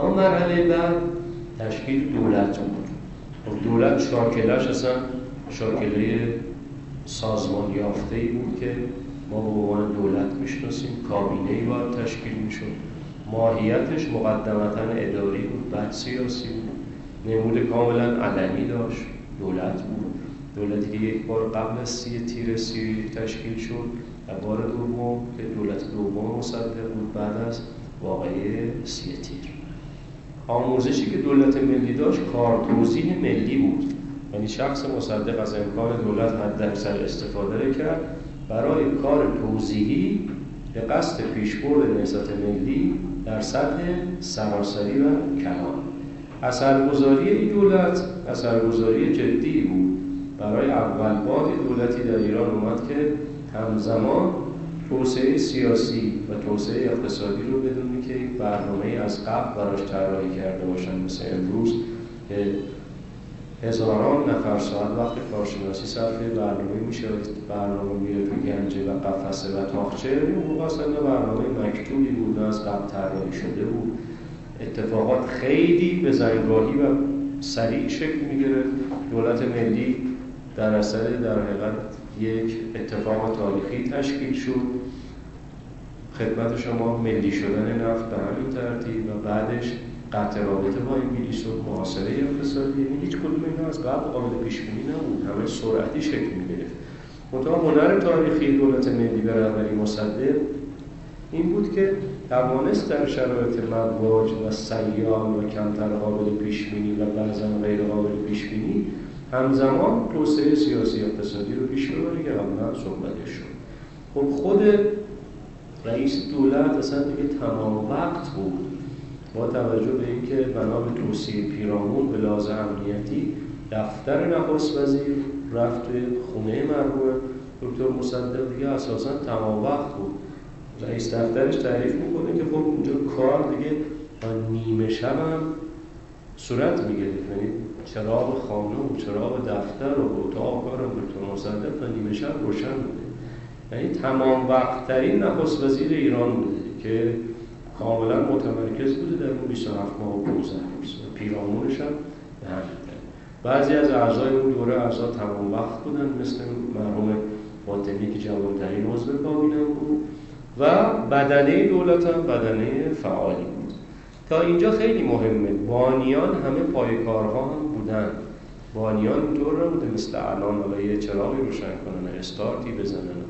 و. اما مرحله بعد تشکیل دولت بود. دولت شاکلش اصلا شاکله سازمان یافته‌ای بود که ما به عنوان دولت میشناسیم. کابینه‌ای باید تشکیل میشد. ماهیتش مقدمتاً اداری بود، بعد سیاسی بود. نمود کاملاً علنی داشت، دولت بود. دولتی که یک بار قبل از سی تیر سی تشکیل شد و بار دوم که دولت دوم مصدق بود بعد از واقعه سی تیر. آموزشی که دولت ملی داشت کارتوزیع ملی بود، یعنی شخص مصدق از امکان دولت حد اکثر استفاده کرد برای کار توزیعی به قصد پیشبرد نهضت ملی در سطح سراسری و کلان. اثرگذاری این دولت اثرگذاری جدی بود. برای اول بار دولتی در ایران اومد که همزمان توسعه سیاسی و توسعه اقتصادی رو بدون اینکه یک برنامه از قبل براش طراحی کرده باشن، مثل امروز که هزاران نفر ساعت وقت کارشناسی صرف برنامه میشه، برنامه میره تو گنجه و قفسه و تاخچه. این موقع اصلا برنامه مکتوبی بود، از قبل طراحی شده بود. اتفاقات خیلی به زنگاهی و سریع شکل میگرفت. دولت ملی در اثر در حقیقت یک اتفاق تاریخی تشکیل شد. خدمت شما ملی شدن نفت به همین ترتیب و بعدش قطع رابطه با انگلیس و محاصره اقتصادی. یعنی هیچ کدوم اینا از قبل قابل پیش‌بینی نبود، همه سرعتی شکل می‌گرفت. منتها هنر تاریخی دولت ملی به رهبری مصدق این بود که توانست در شرایط مواج و سیال و کمتر قابل پیش‌بینی و بعضاً غیر قابل پیش‌بینی همزمان توسعه سیاسی اقتصادی رو پیش ببره که قبلا صحبتش شد. خب خود رئیس دولت اصلا دیگه تمام وقت بود. با توجه به اینکه بنا به توصیه پیرامون به لحاظ امنیتی دفتر نخست وزیر رفت توی خونه مرحوم دکتر مصدق، دیگه اساسا تمام وقت بود. رئیس دفترش تعریف میکنه که خب اونجا کار دیگه تا نیمه شب هم صورت میگرفت، یعنی چراغ خانه و چراغ دفتر و اتاق کار دکتر مصدق تا نیمه شب روشن بوده. یعنی تمام وقت‌ترین نخست وزیر ایران بوده که کاملا متمرکز بوده در اون بیست و هفت ماه و پانزده روز. پیرامونش هم به همین دلیل. بعضی از اعضای اون دوره اعضا تمام وقت بودن، مثل مرحوم فاطمی که جوان‌ترین عضو کابینه بود و بدنه دولت هم بدنه فعالی بود. تا اینجا خیلی مهمه. بانیان همه پایکارها هم بودن. بانیان اینطور نبوده مثل الان حالا یه چراغی روشن کنن، استارتی بزنن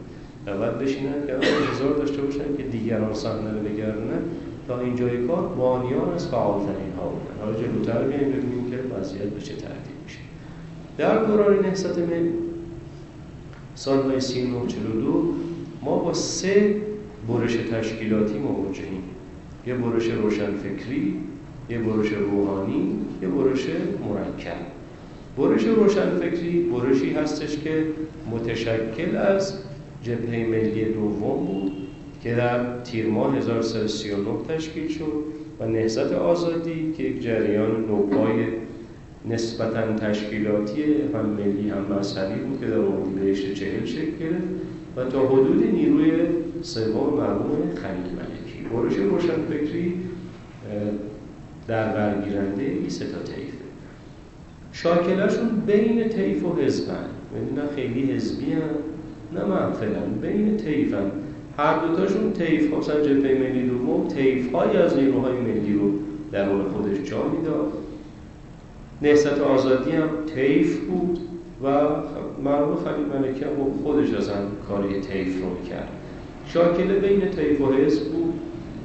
و بعد بشینن که انتظار داشته باشن که دیگران صحنه رو بگردن. تا اینجای کار بانیان از فعالترین ها بودن. حالا جلوتر بیاییم ببینیم که وضعیت به چه ترتیب میشه. در دوران نهضت ملی سالهای سی و نه چهل و دو ما با سه برش تشکیلاتی مواجهیم. یه برش روشنفکری، یه برش روحانی، یه برش مرکب. برش روشنفکری برشی هستش که متشکل از جبهه ملی دوم بود که در تیر ماه هزار و سیصد و سی و نه تشکیل شد و نهضت آزادی که یک جریان نوپای نسبتاً تشکیلاتی هم ملی هم مذهبی بود که در اردیبهشت چهل شکل گرفت و تا حدود نیروی سوم مرحوم خلیل ملکی. برش روشنفکری در برگیرنده این سه تا طیفه. شاکله‌شون بین طیف و حزب هستند. نه خیلی حزبی هستند، نه منفلند. بین طیف هستند. هر دوتاشون طیف ها، مثلا جبهه ملی دوم، طیف هایی از نیروهای ملی رو در اون خودش جا میداد. نهضت آزادی هم طیف بود و مرحوم خلیل ملکی هم خودش از هم کاری طیف رو میکرد. شاکله بین طیف و حزب بود.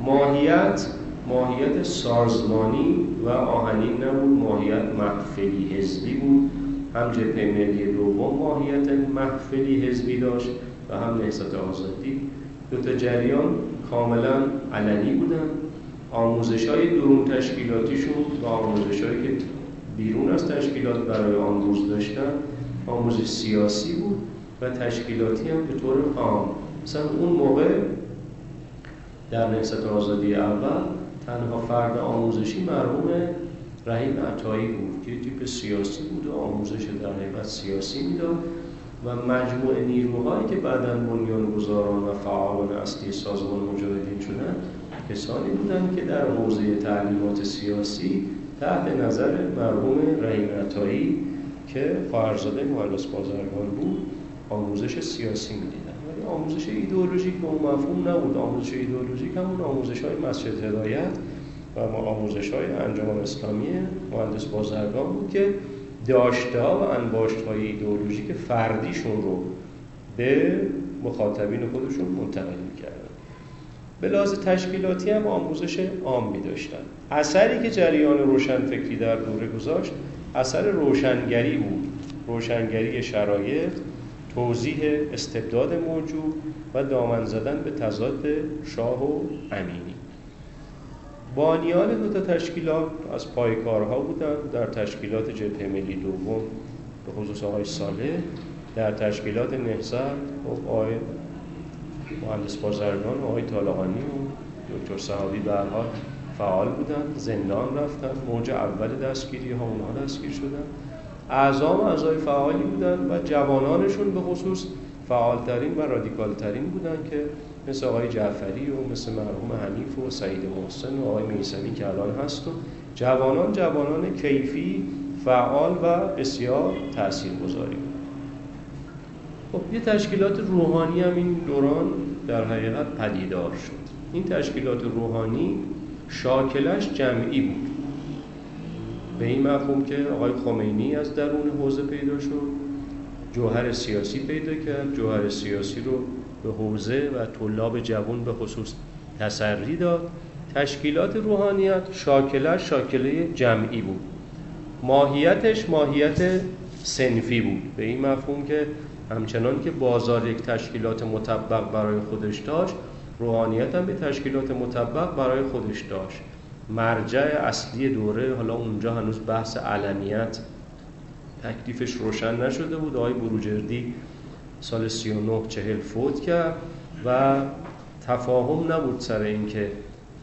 ماهیت ماهیت سازمانی و آهنی نبود، ماهیت محفلی حزبی بود. هم جبهه ملی دوم ماهیت محفلی حزبی داشت و هم نهضت آزادی. دو تا جریان کاملا علنی بودن. آموزش‌های درون تشکیلاتیشون و آموزش‌هایی که بیرون از تشکیلات برای آموزش داشتن، آموزش سیاسی بود و تشکیلاتی هم به طور عام. مثلا اون موقع در نهضت آزادی اول تنها فرد آموزشی مرحوم رحیم عطایی بود که تیپ سیاسی بود و آموزش در حیبت سیاسی میداد و مجموع نیروهایی که بعداً بنیانگذاران و فعالان اصلی سازمان مجاهدین شدند کسانی بودند که در حوزه تعلیمات سیاسی تحت نظر مرحوم رحیم عطایی که خواهرزاده مهندس بازرگان بود آموزش سیاسی میدیدند. ولی آموزش ایدئولوژیک به اون مفهوم نبود. آموزش ایدئولوژیک همون آموزش‌های مسجد هدایت و آموزش‌های انجمن اسلامی مهندس بازرگان بود که داشته‌ها و انباشت‌های ایدئولوژیک فردیشون رو به مخاطبین خودشون منتقل می‌کردن. به لحاظ تشکیلاتی هم آموزش عام می‌داشتن. اثری که جریان روشنفکری در دوره گذاشت، اثر روشنگری بود. روشنگری شرایط، توضیح استبداد موجود و دامن زدن به تضاد شاه و امینی. بانیان دو تا تشکیلات از پایکارها بودند. در تشکیلات جبهه ملی دوم به خصوص آقای صالح، در تشکیلات نهضت آقای مهندس بازرگان و آقای طالقانی و دکتر سحابی به هر حال فعال بودند، زندان رفتند. موج اول دستگیری ها اونها دستگیر شدند. اعضام اعضای فعالی بودند و جوانانشون به خصوص فعالترین و رادیکالترین بودند که مثل آقای جعفری و مثل مرحوم حنیف و سعید محسن و آقای میثمی که الان هست و جوانان جوانان کیفی فعال و بسیار تاثیرگذاری. خب یه تشکیلات روحانی هم این دوران در حقیقت پدیدار شد. این تشکیلات روحانی شاکلش جمعی بود به این مفهوم که آقای خمینی از درون حوزه پیدا شد، جوهر سیاسی پیدا کرد، جوهر سیاسی رو به حوزه و طلاب جوان به خصوص تسری داد. تشکیلات روحانیت شاکله شاکله جمعی بود. ماهیتش ماهیت صنفی بود به این مفهوم که همچنان که بازار یک تشکیلات مطبق برای خودش داشت، روحانیت هم به تشکیلات مطبق برای خودش داشت. مرجع اصلی دوره، حالا اونجا هنوز بحث علمیت تکلیفش روشن نشده بود، آقای بروجردی سال سی و نه چهل فوت کرد و تفاهم نبود سر این که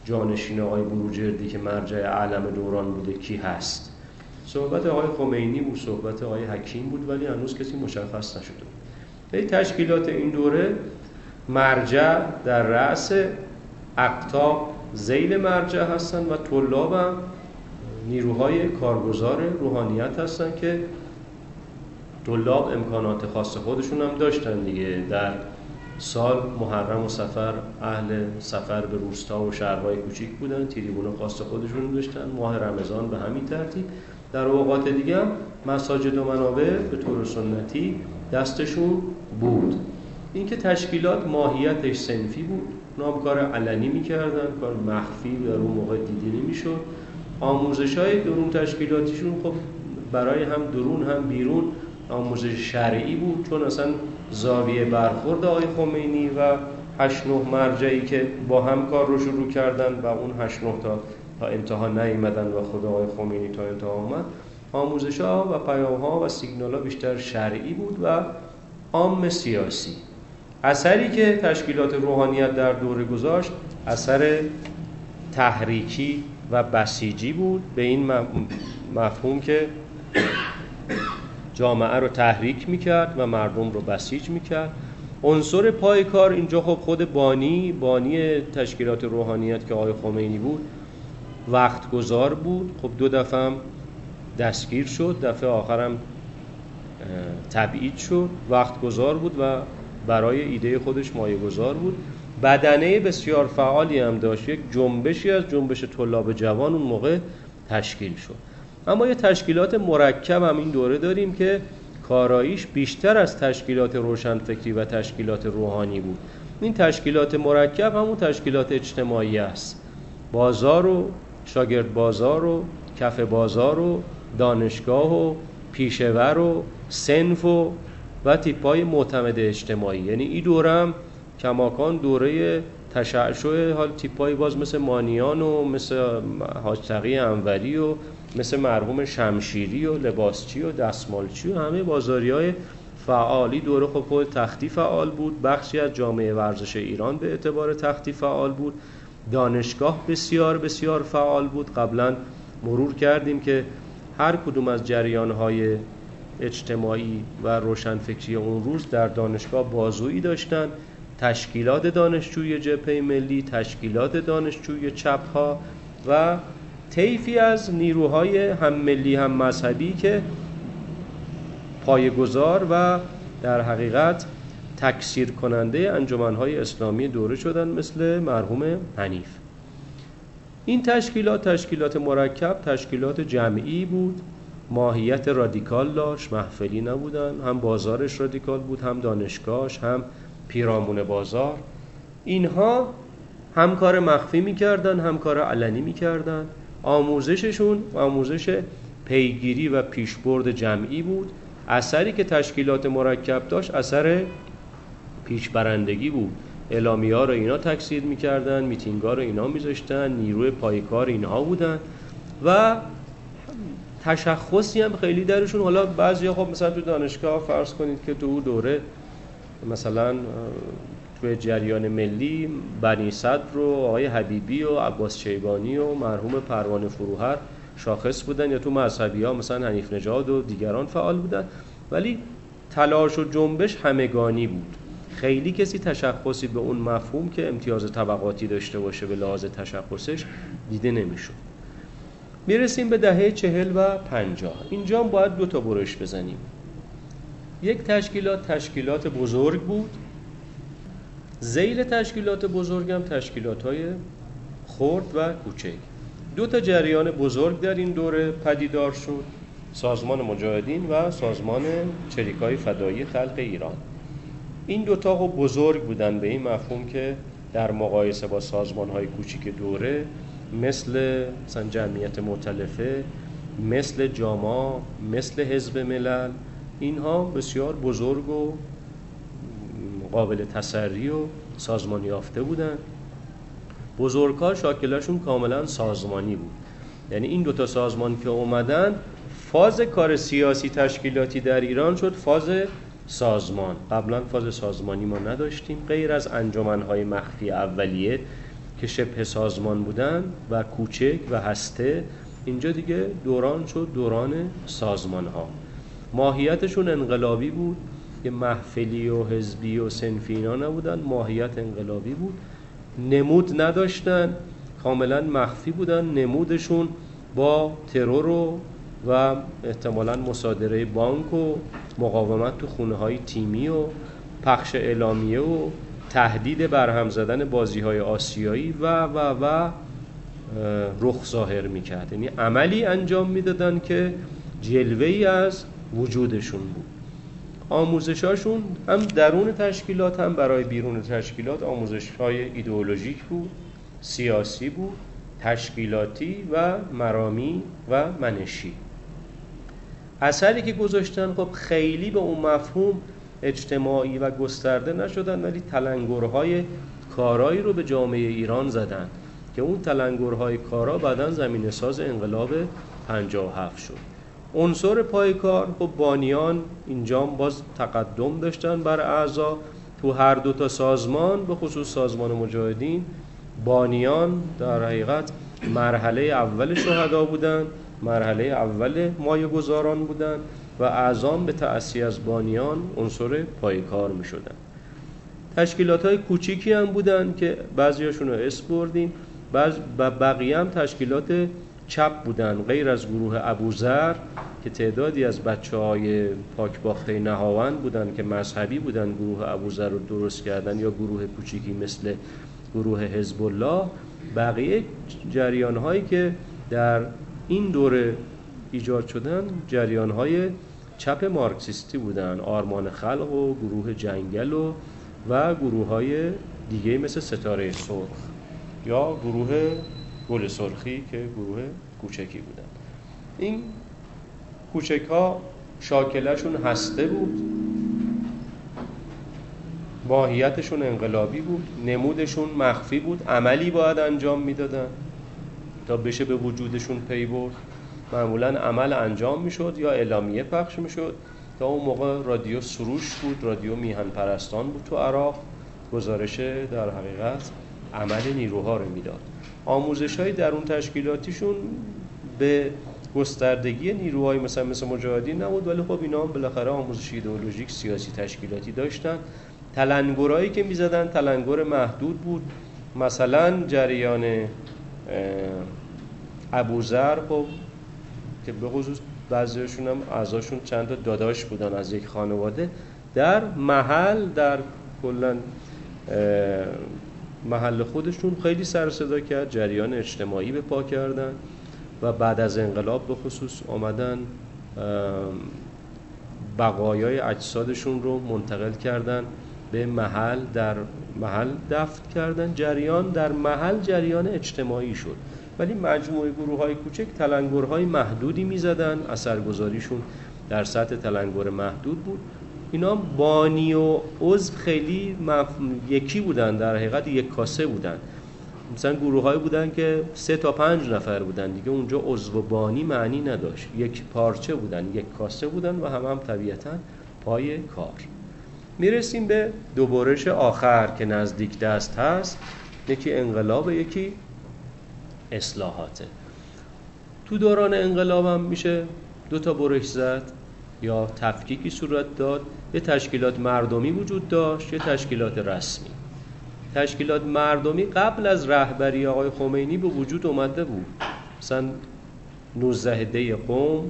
جانشین آقای بروجردی که مرجع علم دوران بوده کی هست. صحبت آقای خمینی بود، صحبت آقای حکیم بود، ولی هنوز کسی مشخص نشده بود. این تشکیلات این دوره مرجع در رأس اقطاب ذیل مرجع هستن و طلاب هم نیروهای کارگزار روحانیت هستن که طلاب امکانات خاص خودشون هم داشتن دیگه. در سال محرم و سفر اهل سفر به روستا و شهرهای کوچیک بودن، تریبون خاص خودشون داشتن. ماه رمضان به همین ترتیب. در اوقات دیگه هم مساجد و منابع به طور سنتی دستشون بود. اینکه تشکیلات ماهیتش صنفی بود، اونا هم کار علنی می‌کردن، کار مخفی در اون موقع دیده نمی‌شد. آموزش‌های درون تشکیلاتیشون خب برای هم درون هم بیرون آموزش شرعی بود، چون اصلا زاویه برخورد آقای خمینی و هشت نه مرجعی که با هم کار رو شروع کردن و اون هشت نه تا تا انتها نیامدن و خود آقای خمینی تا انتها اومد، آموزش‌ها و پیام‌ها و سیگنال‌ها بیشتر شرعی بود و عام سیاسی. اثری که تشکیلات روحانیت در دوره گذاشت اثر تحریکی و بسیجی بود، به این مفهوم که جامعه رو تحریک میکرد و مردم رو بسیج میکرد. عنصر پای کار اینجا خب خود بانی بانی تشکیلات روحانیت که آقای خمینی بود وقت گذار بود. خب دو دفعه هم دستگیر شد، دفعه آخرم تبعید شد. وقت گذار بود و برای ایده خودش مایه گذار بود. بدنه بسیار فعالی هم داشت، یک جنبشی از جنبش طلاب جوان اون موقع تشکیل شد. اما یه تشکیلات مرکب هم این دوره داریم که کاراییش بیشتر از تشکیلات روشنفکری و تشکیلات روحانی بود. این تشکیلات مرکب همون تشکیلات اجتماعی است. بازار و شاگرد بازار و کف بازار و دانشگاه و پیشه‌ور و صنف و و تیپای معتمد اجتماعی. یعنی این دوره هم کماکان دوره تشعشع حال تیپای باز مثل مانیان و مثل حاج تقی انوری و مثل مرحوم شمشیری و لباسچی و دستمالچی و همه بازاری‌های فعالی دوره. خب خود تختی فعال بود، بخشی از جامعه ورزش ایران به اعتبار تختی فعال بود، دانشگاه بسیار بسیار فعال بود. قبلا مرور کردیم که هر کدوم از جریان‌های اجتماعی و روشنفکری اون روز در دانشگاه بازویی داشتن. تشکیلات دانشجوی جبهه ملی، تشکیلات دانشجوی چپ‌ها و طیفی از نیروهای هم ملی هم مذهبی که پایه‌گذار و در حقیقت تکثیر کننده انجمن‌های اسلامی دوره شدن، مثل مرحوم حنیف. این تشکیلات تشکیلات مرکب، تشکیلات جمعی بود، ماهیت رادیکال داشت، محفلی نبودن، هم بازارش رادیکال بود، هم دانشگاهش، هم پیرامون بازار. اینها هم کار مخفی می‌کردن، هم کار علنی می‌کردن. آموزششون آموزش پیگیری و پیشبرد جمعی بود. اثری که تشکیلات مرکب داشت اثر پیشبرندگی بود. اعلامیه‌ها رو اینا تکثیر می‌کردن، میتینگ‌ها رو اینا می‌ذاشتن، نیروی پایکار اینها بودن و تشخصی هم خیلی درشون. حالا بعضیا خب مثلا تو دانشگاه فرض کنید که تو دوره مثلا توی جریان ملی بنی صدر رو آقای حبیبی و عباس شیبانی و مرحوم پروانه فروهر شاخص بودن، یا تو مذهبی‌ها مثلا حنیف نژاد و دیگران فعال بودن، ولی تلاش و جنبش همگانی بود. خیلی کسی تشخصی به اون مفهوم که امتیاز طبقاتی داشته باشه به لحاظ تشخصش دیده نمیشد. میرسیم به دهه چهل و پنجاه. اینجا باید دو تا برش بزنیم. یک تشکیلات تشکیلات بزرگ بود، زیر تشکیلات بزرگ هم تشکیلات‌های خرد و کوچک. دو تا جریان بزرگ در این دوره پدیدار شد، سازمان مجاهدین و سازمان چریک‌های فدایی خلق ایران. این دو تا خب بزرگ بودن به این مفهوم که در مقایسه با سازمان‌های کوچک دوره مثل مثلا جمعیت مؤتلفه، مثل جاما، مثل حزب ملل، اینها بسیار بزرگ و قابل تسری و سازمان یافته بودن. بزرگ‌ها شاکلشون کاملا سازمانی بود. یعنی این دوتا سازمان که اومدن، فاز کار سیاسی تشکیلاتی در ایران شد فاز سازمان. قبلا فاز سازمانی ما نداشتیم، غیر از انجمن‌های مخفی اولیه که شبه سازمان بودن و کوچک و هسته. اینجا دیگه دوران شد دوران سازمان‌ها. ماهیتشون انقلابی بود، یه محفلی و حزبی و صنفی اینا نبودن، ماهیت انقلابی بود. نمود نداشتن، کاملا مخفی بودن. نمودشون با ترور و و احتمالاً مصادره بانک و مقاومت تو خونه‌های تیمی و پخش اعلامیه و تهدید برهم زدن بازی‌های آسیایی و و و رخ ظاهر می‌کرد. یعنی عملی انجام می‌دادن که جلوه‌ای از وجودشون بود. آموزشاشون هم درون تشکیلات هم برای بیرون تشکیلات آموزش‌های ایدئولوژیک بود، سیاسی بود، تشکیلاتی و مرامی و منشی. اثری که گذاشتن خب خیلی به اون مفهوم اجتماعی و گسترده نشدن، ولی تلنگرهای کارایی رو به جامعه ایران زدن که اون تلنگرهای کارا بعداً زمینه ساز انقلاب پنجاه و هفت شد. عنصر پایکار خب بانیان اینجا باز تقدم داشتن بر اعضا. تو هر دو تا سازمان، به خصوص سازمان مجاهدین، بانیان در حقیقت مرحله اول شهدا بودند، مرحله اول مایه‌گذاران بودند و اعظام به تأسی از بانیان عنصر پایکار می شدند. تشکیلات های کوچیکی هم بودند که بعضیاشون رو اسم بردیم، بعض و بقیه هم تشکیلات چپ بودند، غیر از گروه ابوذر که تعدادی از بچه‌های پاکباخته نهاوند بودند که مذهبی بودند، گروه ابوذر رو درست کردن، یا گروه کوچیکی مثل گروه حزب الله. بقیه جریان‌هایی که در این دوره ایجاد شدن جریان‌های چپ مارکسیستی بودند، آرمان خلق و گروه جنگل و و گروه‌های دیگه مثل ستاره سرخ یا گروه گل سرخی که گروه کوچکی بودند. این کوچک‌ها شاکله‌شون هسته بود، ماهیتشون انقلابی بود، نمودشون مخفی بود، عملی باید انجام میدادن تا بشه به وجودشون پی برد. معمولاً عمل انجام میشد یا اعلامیه پخش میشد. تا اون موقع رادیو سروش بود، رادیو میهن پرستان بود تو عراق، گزارش در حقیقت عمل نیروها رو میداد. آموزش‌های درون تشکیلاتیشون به گستردگی نیروهای مثلا مثل مجاهدین نبود، ولی خب اینا هم بالاخره آموزش ایدئولوژیک سیاسی تشکیلاتی داشتن. تلنگرایی که می‌زدن تلنگر محدود بود، مثلا جریان ابوذر خب که به خصوص بعضیشون هم اعضاشون چند تا داداش بودن از یک خانواده، در محل در کلا محل خودشون خیلی سر صدا کرد، جریان اجتماعی به پا کردن و بعد از انقلاب به خصوص آمدن بقایای اجسادشون رو منتقل کردن به محل، در محل دفن کردن. جریان در محل جریان اجتماعی شد، ولی مجموعه گروه‌های کوچک تلنگرهای محدودی می‌زدن، اثرگذاریشون در سطح تلنگر محدود بود. اینا بانی و عضو خیلی مف... یکی بودن، در حقیقت یک کاسه بودن. مثلا گروه‌هایی بودن که سه تا پنج نفر بودن، دیگه اونجا عضو و بانی معنی نداشت، یک پارچه بودن، یک کاسه بودن و هم هم طبیعتاً پای کار. میرسیم به دو برش آخر که نزدیک دست هست، یکی انقلاب یکی اصلاحاته. تو دوران انقلاب هم میشه دو تا برش زد یا تفکیکی صورت داد. یه تشکیلات مردمی وجود داشت، یه تشکیلات رسمی. تشکیلات مردمی قبل از رهبری آقای خمینی به وجود اومده بود، مثلا نوزده دی قم،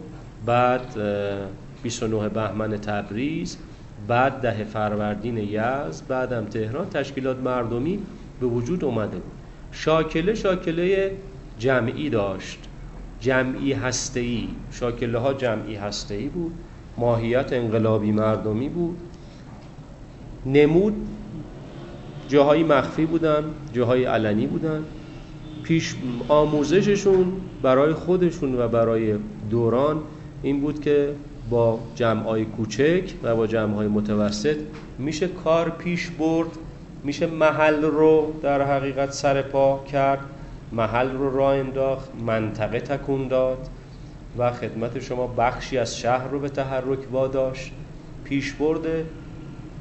بعد بیست و نه بهمن تبریز، بعد ده فروردین یزد، بعدم تهران. تشکیلات مردمی به وجود اومده بود. شاکله شاکله جمعی داشت، جمعی هسته‌ای. شاکله ها جمعی هسته‌ای بود، ماهیت انقلابی مردمی بود، نمود جاهای مخفی بودن، جاهای علنی بودن. پیش آموزششون برای خودشون و برای دوران این بود که با جمع‌های کوچک و با جمع‌های متوسط میشه کار پیش برد، میشه محل رو در حقیقت سر پا کرد، محل رو راه انداخت، منطقه تکون داد و خدمت شما بخشی از شهر رو به تحرک واداشت. پیش برد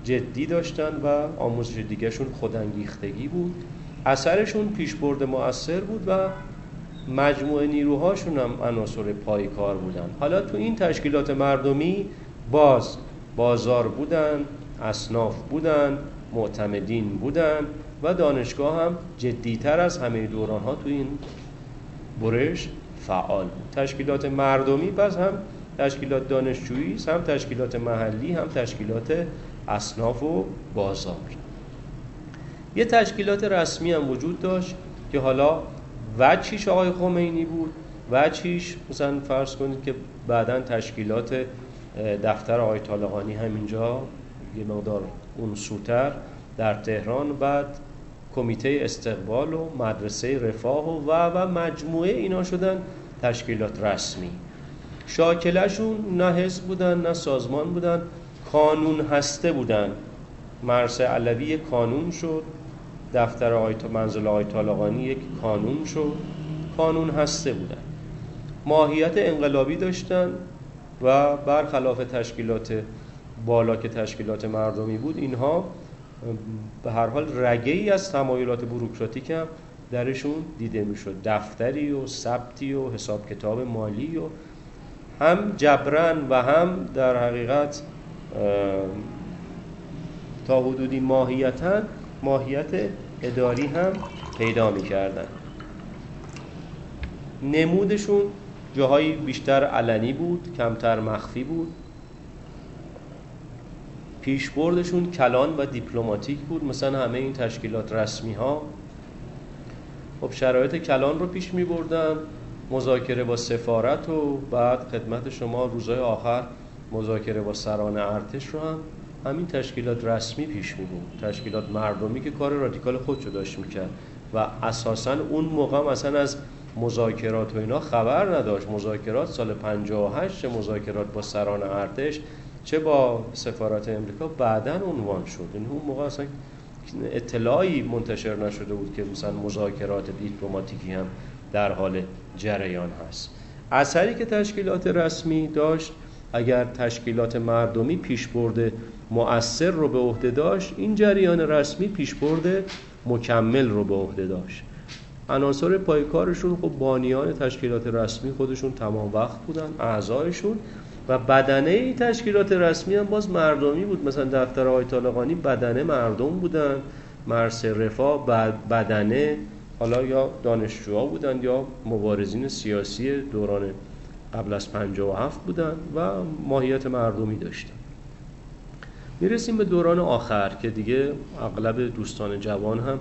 جدی داشتن و آموزش دیگهشون خودانگیختگی بود. اثرشون پیش برد مؤثر بود و مجموعه نیروهاشون هم عناصر پایکار بودن. حالا تو این تشکیلات مردمی باز بازار بودن، اصناف بودن، معتمدین بودن و دانشگاه هم جدیتر از همه دورانها تو این برش فعال بود. تشکیلات مردمی پس هم تشکیلات دانشجویی، هم تشکیلات محلی، هم تشکیلات اصناف و بازار. یه تشکیلات رسمی هم وجود داشت که حالا وجهش آقای خمینی بود، وجهش مثلا فرض کنید که بعداً تشکیلات دفتر آقای طالقانی همینجا یه مقدار اون سوتر در تهران، بعد کمیته استقبال و مدرسه رفاه و و, و مجموعه اینا شدن تشکیلات رسمی. شاکله‌شون نه حزب بودن نه سازمان بودن، کانون هسته بودن. مرسع علوی کانون شد، دفتر آیت منزل آقای طالقانی یک کانون شد، کانون هسته بودن. ماهیت انقلابی داشتن و برخلاف تشکیلات بالا که تشکیلات مردمی بود، اینها به هر حال رگه ای از تمایلات بوروکراتیک هم درشون دیده میشد، دفتری و ثبتی و حساب کتاب مالی و هم جبران و هم در حقیقت تا حدودی ماهیتاً ماهیت اداری هم پیدا می‌کردن. نمودشون جاهایی بیشتر علنی بود، کمتر مخفی بود. پیشبردشون کلان و دیپلماتیک بود، مثلا همه این تشکیلات رسمی ها خب شرایط کلان رو پیش می بردن، مذاکره با سفارت و بعد خدمت شما روزهای آخر مذاکره با سران ارتش رو هم همین تشکیلات رسمی پیش می بود، تشکیلات مردمی که کار رادیکال خودش رو داشت میکرد و اساساً اون موقع مثلا از مذاکرات و اینا خبر نداشت. مذاکرات سال پنجاه و هشت، چه مذاکرات با سران ارتش چه با سفارت امریکا بعداً عنوان شد. این اون موقع اصلا اطلاعی منتشر نشده بود که مثلا مذاکرات دیپلماتیکی هم در حال جریان هست. اثری که تشکیلات رسمی داشت، اگر تشکیلات مردمی پیشبرد مؤثر رو به عهده داشت، این جریان رسمی پیشبرد مکمل رو به عهده داشت. عناصر پایکارشون خب بانیان تشکیلات رسمی خودشون تمام وقت بودن، اعضایشون، و بدنه این تشکیلات رسمی هم باز مردمی بود. مثلا دفتر آقای طالقانی بدنه مردم بودن، مرس رفاه بدنه حالا یا دانشجوها بودن یا مبارزین سیاسی دوران قبل از پنجاه و هفت بودن و ماهیت مردمی داشتن. میرسیم به دوران آخر که دیگه اغلب دوستان جوان هم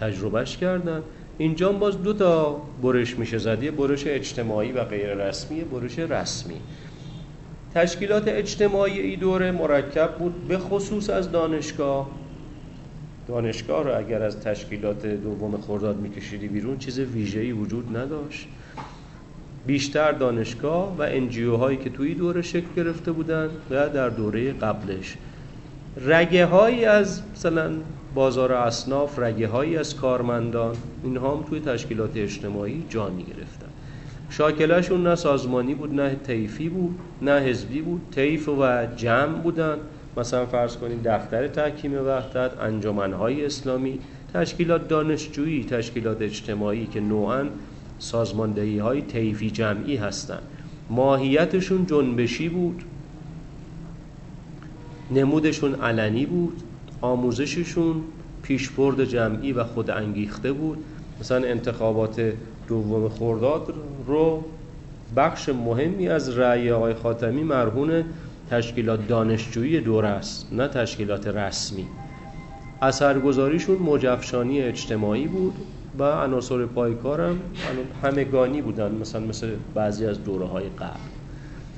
تجربهش کردن. اینجا باز دو تا برش میشه زد، یه برش اجتماعی و غیر رسمی، برش رسمی. تشکیلات اجتماعی این دوره مرکب بود، به خصوص از دانشگاه. دانشگاه رو اگر از تشکیلات دوم خرداد میکشیدی بیرون چیز ویژه‌ای وجود نداشت. بیشتر دانشگاه و انجیو هایی که توی دوره شکل گرفته بودن و در دوره قبلش رگه هایی از مثلا بازار اصناف، رگه هایی از کارمندان، اینها هم توی تشکیلات اجتماعی جا میگرفتن. شاکلهشون نه سازمانی بود، نه طیفی بود، نه حزبی بود، طیف و جمع بودن. مثلا فرض کنید دفتر تحکیم وحدت، انجمن‌های اسلامی، تشکیلات دانشجویی، تشکیلات اجتماعی که نوعاً سازماندهی‌های طیفی جمعی هستند. ماهیتشون جنبشی بود، نمودشون علنی بود، آموزششون پیشبرد جمعی و خودانگیخته بود. مثلا انتخابات دوم خرداد رو بخش مهمی از رأی آقای خاتمی مرهون تشکیلات دانشجویی دوره است، نه تشکیلات رسمی. اثرگذاریشون موجفشانی اجتماعی بود و عناصر پایکار هم همگانی بودن، مثلا مثل بعضی از دوره‌های قبل.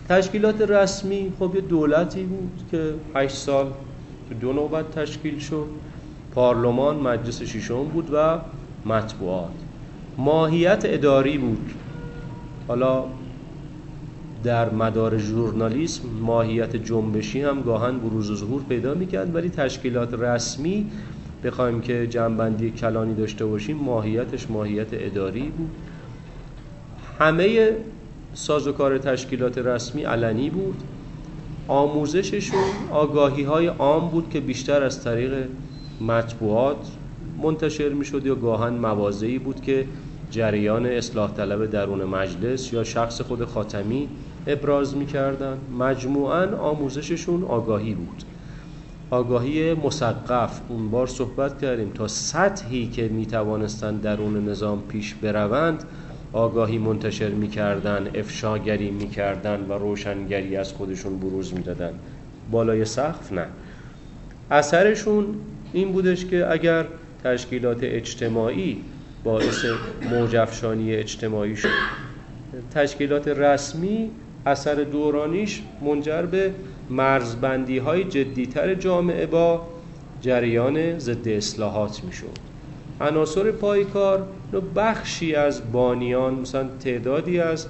تشکیلات رسمی خب یه دولتی بود که هشت سال دو نوبت تشکیل شد، پارلمان، مجلس ششم بود و مطبوعات. ماهیت اداری بود، حالا در مدار ژورنالیسم ماهیت جنبشی هم گاهن بروز و ظهور پیدا می‌کرد، ولی تشکیلات رسمی بخوایم که جنبندی کلانی داشته باشیم ماهیتش ماهیت اداری بود. همه سازوکار تشکیلات رسمی علنی بود. آموزششون آگاهی‌های عام بود که بیشتر از طریق مطبوعات منتشر می‌شد یا گاهن موازی بود که جریان اصلاح طلب درون مجلس یا شخص خود خاتمی ابراز می‌کردند. مجموعاً آموزششون آگاهی بود، آگاهی مثقف. اون بار صحبت کردیم تا سطحی که می‌توانستند درون نظام پیش بروند آگاهی منتشر می‌کردند، افشاگری می‌کردند و روشنگری از خودشون بروز می‌دادند، بالای سقف نه. اثرشون این بودش که اگر تشکیلات اجتماعی باعث موجفشانی اجتماعی شد، تشکیلات رسمی اثر دورانیش منجر به مرزبندی‌های جدی‌تر جامعه با جریان ضد اصلاحات می‌شد. عناصر پایکار بخشی از بانیان، مثلا تعدادی از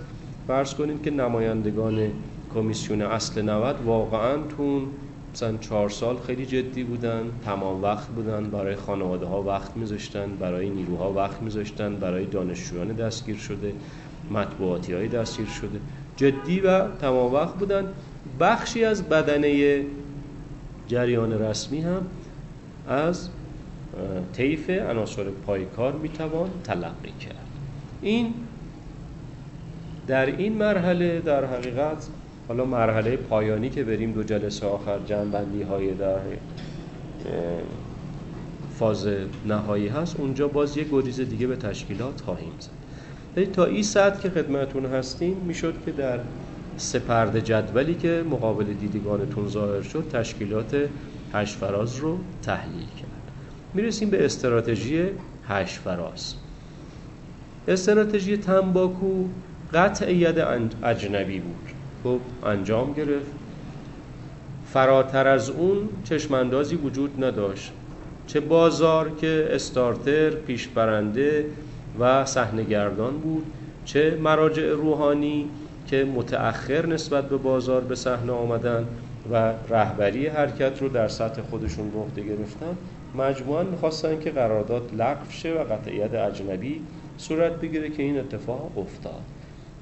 فرض کنیم که نمایندگان کمیسیون اصل نود واقعاً تون مثلا چهار سال خیلی جدی بودن، تمام وقت بودن، برای خانواده ها وقت میذاشتن، برای نیروها وقت میذاشتن، برای دانشجویان دستگیر شده، مطبوعاتی های دستگیر شده، جدی و تمام وقت بودن. بخشی از بدنه جریان رسمی هم از طیف عناصر پایکار میتوان تلقی کرد. این در این مرحله در حقیقت، حالا مرحله پایانی که بریم دو جلسه آخر جنبندی های در فاز نهایی هست، اونجا باز یک گریز دیگه به تشکیلات خواهیم زد. تا این ساعت که خدمتون هستیم میشد که در سه پرده جدولی که مقابل دیدگانتون ظاهر شد تشکیلات هشت فراز رو تحلیل کرد. میرسیم به استراتژی هشت فراز. استراتژی تنباکو قطع ید اجنبی بود، خب انجام گرفت. فراتر از اون چشماندازی وجود نداشت، چه بازار که استارتر، پیشبرنده و صحنه‌گردان بود، چه مراجع روحانی که متأخر نسبت به بازار به صحنه آمدن و رهبری حرکت رو در سطح خودشون رو عهده گرفتن. مجموعاً می‌خواستن که قرارداد لغو شه و قطعیت اجنبی صورت بگیره که این اتفاق افتاد.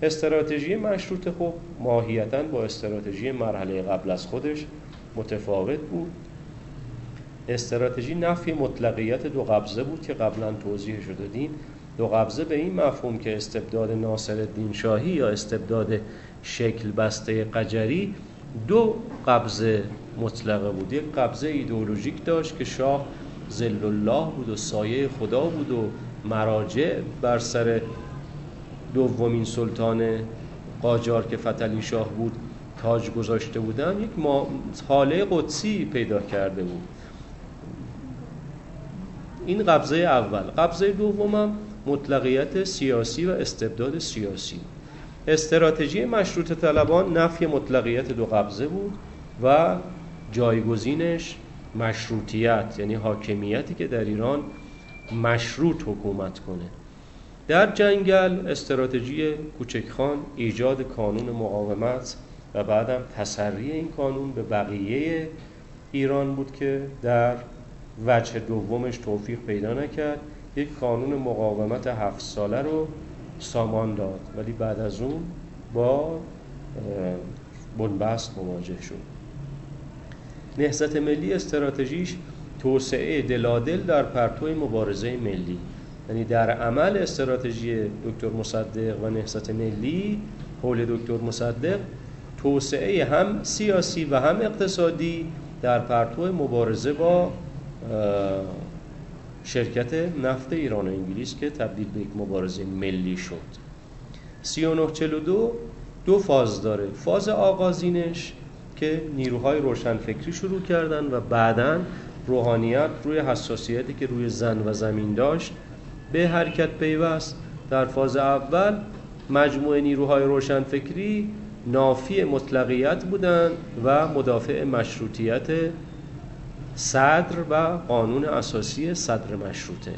استراتژی مشروطه خب ماهیتاً با استراتژی مرحله قبل از خودش متفاوت بود. استراتژی نفی مطلقیت دو قبضه بود که قبلاً توضیحش رو دادیم. دو قبضه به این مفهوم که استبداد ناصرالدین شاهی یا استبداد شکل بسته قجری دو قبضه مطلقه بود. یک قبضه ایدئولوژیک داشت که شاه ذل الله بود و سایه خدا بود و مراجع بر سر دومین سلطان قاجار که فتحعلی شاه بود تاج گذاشته بودن، یک حاله قدسی پیدا کرده بود. این قبضه اول. قبضه دوم هم مطلقیت سیاسی و استبداد سیاسی. استراتژی مشروطه طلبان نفی مطلقیت دو قبضه بود و جایگزینش مشروطیت، یعنی حاکمیتی که در ایران مشروط حکومت کنه. در جنگل استراتژی کوچکخان ایجاد کانون مقاومت و بعدم تسری این کانون به بقیه ایران بود که در وجه دومش توفیق پیدا نکرد. یک کانون مقاومت هفت ساله رو سامان داد، ولی بعد از اون با بنبست مواجه شد. نهضت ملی استراتژیش توسعه دلادل در پرتو مبارزه ملی، یعنی در عمل استراتژی دکتر مصدق و نهضت ملی حول دکتر مصدق توسعه هم سیاسی و هم اقتصادی در پرتو مبارزه با شرکت نفت ایران و انگلیس که تبدیل به یک مبارزه ملی شد. سی و نه چهل و دو دو فاز داره. فاز آغازینش که نیروهای روشنفکری شروع کردن و بعداً روحانیت روی حساسیتی که روی زن و زمین داشت به حرکت پیوست. در فاز اول مجموعه نیروهای روشنفکری نافی مطلقیت بودند و مدافع مشروطیت صدر و قانون اساسی صدر مشروطه.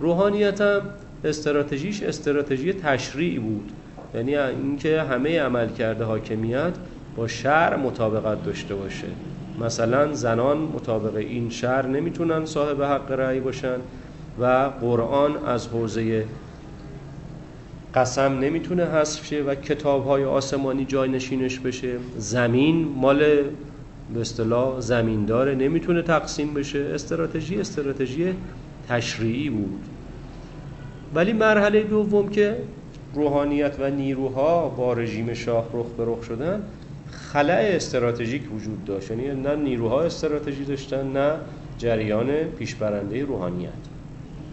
روحانیت هم استراتژیش استراتژی تشریعی بود، یعنی اینکه همه عملکرد حاکمیت با شرع مطابقت داشته باشه. مثلا زنان مطابق این شرع نمیتونن صاحب حق رأی باشن و قرآن از حوزه قسم نمیتونه حذف شه و کتاب‌های آسمانی جای‌نشینش بشه. زمین مال به اصطلاح زمینداره، نمیتونه تقسیم بشه. استراتژی استراتژی تشریعی بود. ولی مرحله دوم که روحانیت و نیروها با رژیم شاه رخ به رخ شدن، خلأ استراتژیک وجود داشت، یعنی نه نیروها استراتژی داشتن نه جریان پیشبرنده روحانیت.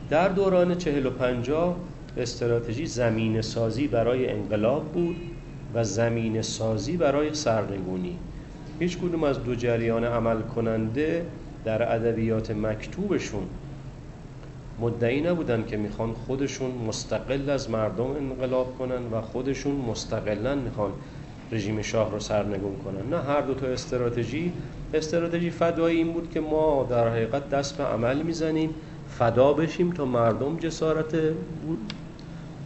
در دوران چهل و پنجاه استراتژی زمین سازی برای انقلاب بود و زمین سازی برای سرنگونی. هیچ کدوم از دو جریان عمل کننده در ادبیات مکتوبشون مدعی نبودن که میخوان خودشون مستقل از مردم انقلاب کنن و خودشون مستقلاً میخوان رژیم شاه رو سرنگون کنن. نه، هر دو تا استراتژی استراتژی فدای این بود که ما در حقیقت دست به عمل میزنیم، فدا بشیم تا مردم جسارت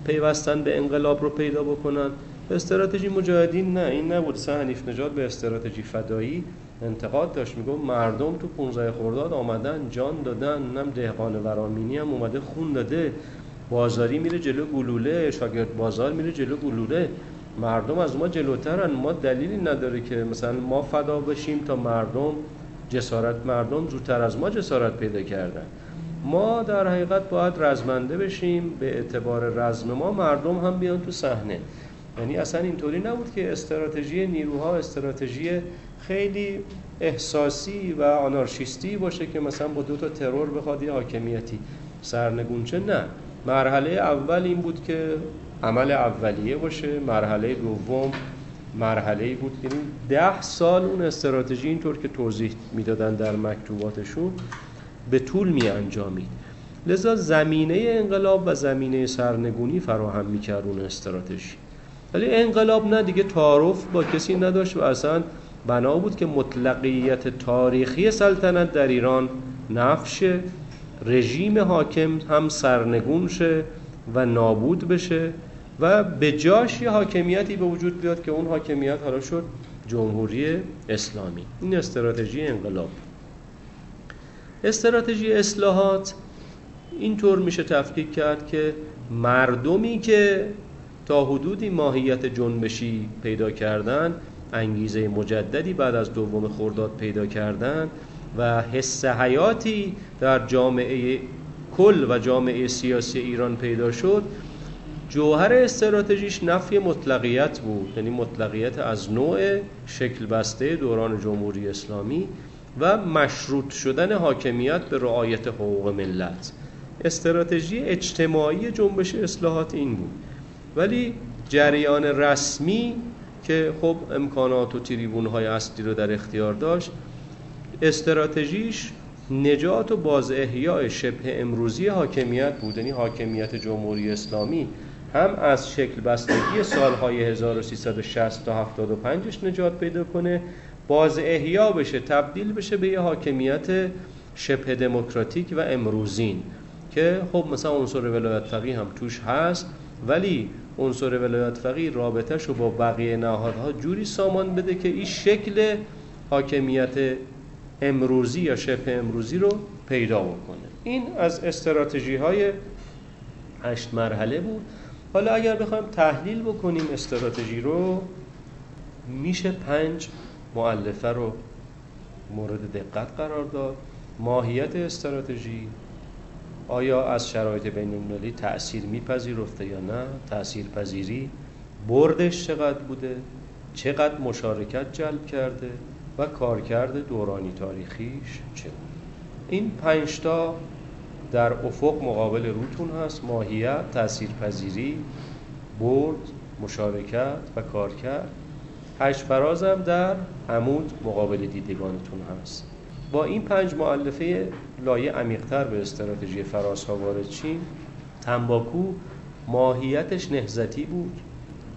پیوستن به انقلاب رو پیدا بکنن. استراتژی مجاهدین نه، این نبود. سه حنیف نژاد به استراتژی فدایی انتقاد داشت، میگم مردم تو پانزده خرداد آمدن جان دادن، نم دهقان ورامینی هم اومده خون داده، بازاری میره جلو گلوله، شاگرد بازار میره جلو گلوله، مردم از ما جلوترن، ما دلیلی نداره که مثلا ما فدا بشیم تا مردم جسارت مردم زودتر از ما جسارت پیدا کردن. ما در حقیقت باید رزمنده بشیم، به اعتبار رزم ما مردم هم بیان تو صحنه. یعنی اصلا اینطوری نبود که استراتژی نیروها استراتژی خیلی احساسی و آنارشیستی باشه که مثلا با دو تا ترور بخواد یه حاکمیتی سرنگونچه. نه، مرحله اول این بود که عمل اولیه باشه، مرحله دوم مرحله‌ای بود که ده سال اون استراتژی اینطور که توضیح میدادن در مکتوباتشون به طول می انجامید. لذا زمینه انقلاب و زمینه سرنگونی فراهم میکرد اون استراتژی. ولی انقلاب نه دیگه تعارف با کسی نداشت و اصلا بنا بود که مطلقیت تاریخی سلطنت در ایران نفش رژیم حاکم هم سرنگون شه و نابود بشه و به جاش یه حاکمیتی به وجود بیاد که اون حاکمیت حالا شد جمهوری اسلامی. این استراتژی انقلاب. استراتژی اصلاحات اینطور میشه تفکیک کرد که مردمی که تا حدودی ماهیت جنبشی پیدا کردن، انگیزه مجددی بعد از دوم خرداد پیدا کردن و حس حیاتی در جامعه کل و جامعه سیاسی ایران پیدا شد، جوهر استراتژیش نفی مطلقیت بود، یعنی مطلقیت از نوع شکل بسته دوران جمهوری اسلامی و مشروط شدن حاکمیت به رعایت حقوق ملت. استراتژی اجتماعی جنبش اصلاحات این بود. ولی جریان رسمی که خب امکانات و تریبون‌های اصلی رو در اختیار داشت، استراتژیش نجات و بازاحیای شبه امروزی حاکمیت بود. یعنی حاکمیت جمهوری اسلامی هم از شکل بستگی سالهای هزار و سیصد و شصت تا هفتاد و پنجش نجات پیدا کنه، بازاحیا بشه، تبدیل بشه به یه حاکمیت شبه دموکراتیک و امروزین که خب مثلا عنصر ولایت فقیه هم توش هست، ولی عنصر ولایت فقیه رابطه‌ش رو با بقیه نهادها جوری سامان بده که این شکل حاکمیت امروزی یا شبه امروزی رو پیدا بکنه. این از استراتژی‌های هشت مرحله بود. حالا اگر بخوایم تحلیل بکنیم استراتژی رو، میشه پنج مؤلفه رو مورد دقت قرار داد. ماهیت استراتژی، آیا از شرایط بین‌المللی تأثیر میپذیرفته یا نه، تأثیر پذیری، بردش چقدر بوده، چقدر مشارکت جلب کرده و کارکرد دورانی تاریخیش چه بود. این پنج تا در افق مقابل روتون هست: ماهیت، تأثیرپذیری، برد، مشارکت و کارکرد. هشت فراز هم در عمود مقابل دیدگانتون هست. با این پنج مؤلفه لایه عمیق‌تر به استراتژی فرازها وارد شیم. تنباکو ماهیتش نهضتی بود،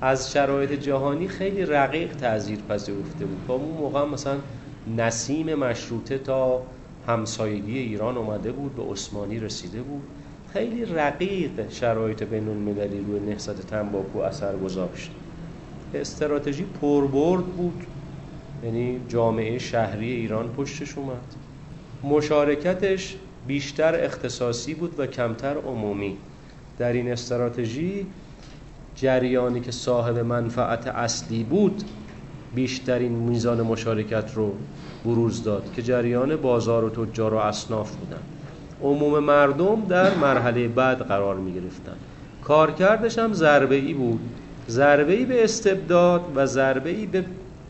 از شرایط جهانی خیلی رقیق تأثیر پذیرفته بود. با اون موقع مثلا نسیم مشروطه تا همسایگی ایران اومده بود، به عثمانی رسیده بود، خیلی رقیق شرایط بین‌المللی روی نهضت تنباکو اثر گذاشت. استراتژی پربرد بود، یعنی جامعه شهری ایران پشتش اومد. مشارکتش بیشتر اختصاصی بود و کمتر عمومی. در این استراتژی جریانی که صاحب منفعت اصلی بود بیشترین میزان مشارکت رو بروز داد که جریان بازار و تجار و اصناف بودن. عموم مردم در مرحله بعد قرار می گرفتن. کارکردش هم ضربه‌ای بود، ضربه‌ای به استبداد و ضربه‌ای به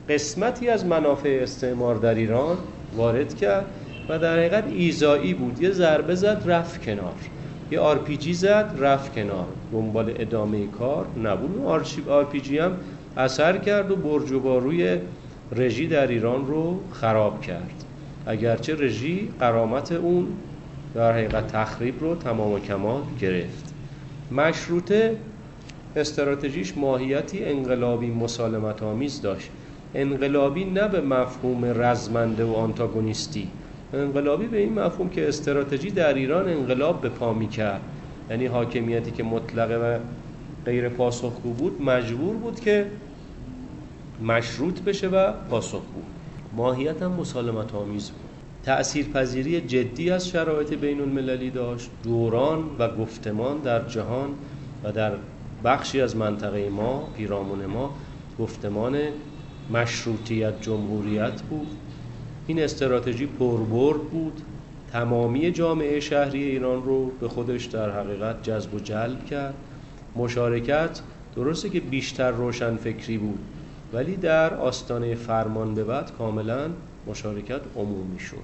قسمتی از منافع استعمار در ایران وارد کرد و در حقیقت ایزایی بود. یه ضربه زد رفت کنار، یه آر پی جی زد رفت کنار، دنبال ادامه کار نبود. آر پی جی هم اثر کرد و برج و باروی رژی در ایران رو خراب کرد، اگرچه رژی غرامت اون در حقیقت تخریب رو تمام و کمال گرفت. مشروطه استراتژیش ماهیتی انقلابی مسالمت‌آمیز داشت. انقلابی نه به مفهوم رزمنده و آنتاگونیستی، انقلابی به این مفهوم که استراتژی در ایران انقلاب به پا می‌کرد. یعنی حاکمیتی که مطلقه و غیر پاسخگو بود مجبور بود که مشروط بشه و پاسخگو. ماهیت هم مسالمت آمیز بود. تأثیرپذیری جدی از شرایط بین‌المللی داشت. دوران و گفتمان در جهان و در بخشی از منطقه ما، پیرامون ما، گفتمان مشروطیت جمهوریت بود. این استراتژی پربرد بود، تمامی جامعه شهری ایران رو به خودش در حقیقت جذب و جلب کرد. مشارکت درسته که بیشتر روشن فکری بود، ولی در آستانه فرمان به بعد کاملا مشارکت عمومی شد.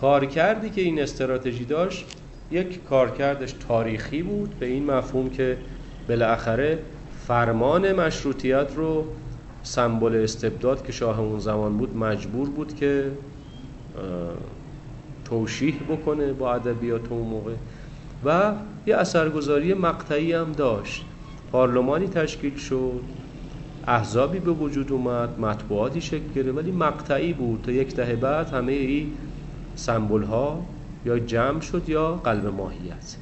کارکردی که این استراتژی داشت یک کارکردش تاریخی بود، به این مفهوم که بالاخره فرمان مشروطیت رو سمبل استبداد که شاه اون زمان بود مجبور بود که توشیح بکنه با ادبیات اون موقع، و یه اثرگذاری مقطعی هم داشت. پارلمانی تشکیل شد، احزابی به وجود اومد، مطبوعاتی شکل گرفت، ولی مقطعی بود. تا یک دهه بعد همه این سمبل ها یا جمع شد یا قلب ماهیت.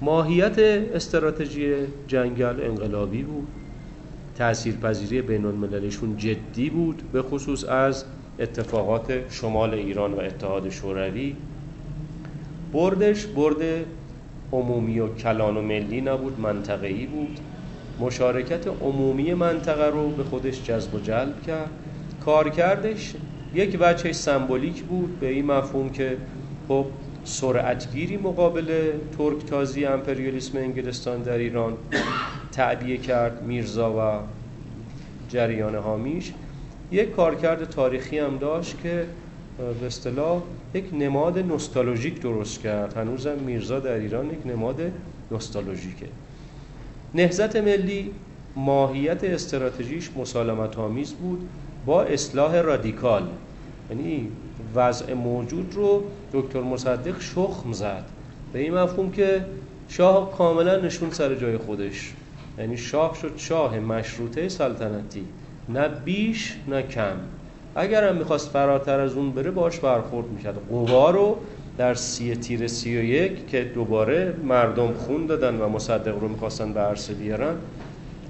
ماهیت استراتژی جنگل انقلابی بود، تاثیرپذیری بین‌المللیشون جدی بود، به خصوص از اتفاقات شمال ایران و اتحاد شوروی. بردش برد عمومی و کلان و ملی نبود، منطقه‌ای بود. مشارکت عمومی منطقه رو به خودش جذب و جلب کرد. کارکردش یک وجه سمبولیک بود، به این مفهوم که خب سرعتگیری مقابل ترکتازی امپریالیسم انگلستان در ایران تعبیه کرد میرزا و جریان حامیش. یک کارکرد تاریخی هم داشت که به اصطلاح یک نماد نوستالژیک درست کرد. هنوزم میرزا در ایران یک نماد نوستالژیکه. نهضت ملی ماهیت استراتژیش مسالمت‌آمیز بود با اصلاح رادیکال، یعنی وضع موجود رو دکتر مصدق شخم زد، به این مفهوم که شاه کاملا نشون سر جای خودش، یعنی شاه شد شاه مشروطه سلطنتی، نه بیش نه کم. اگر هم میخواست فراتر از اون بره باش برخورد میکرد. قوا رو در سی تیر سی و یک که دوباره مردم خون دادن و مصدق رو میخواستن به عرصه بیارن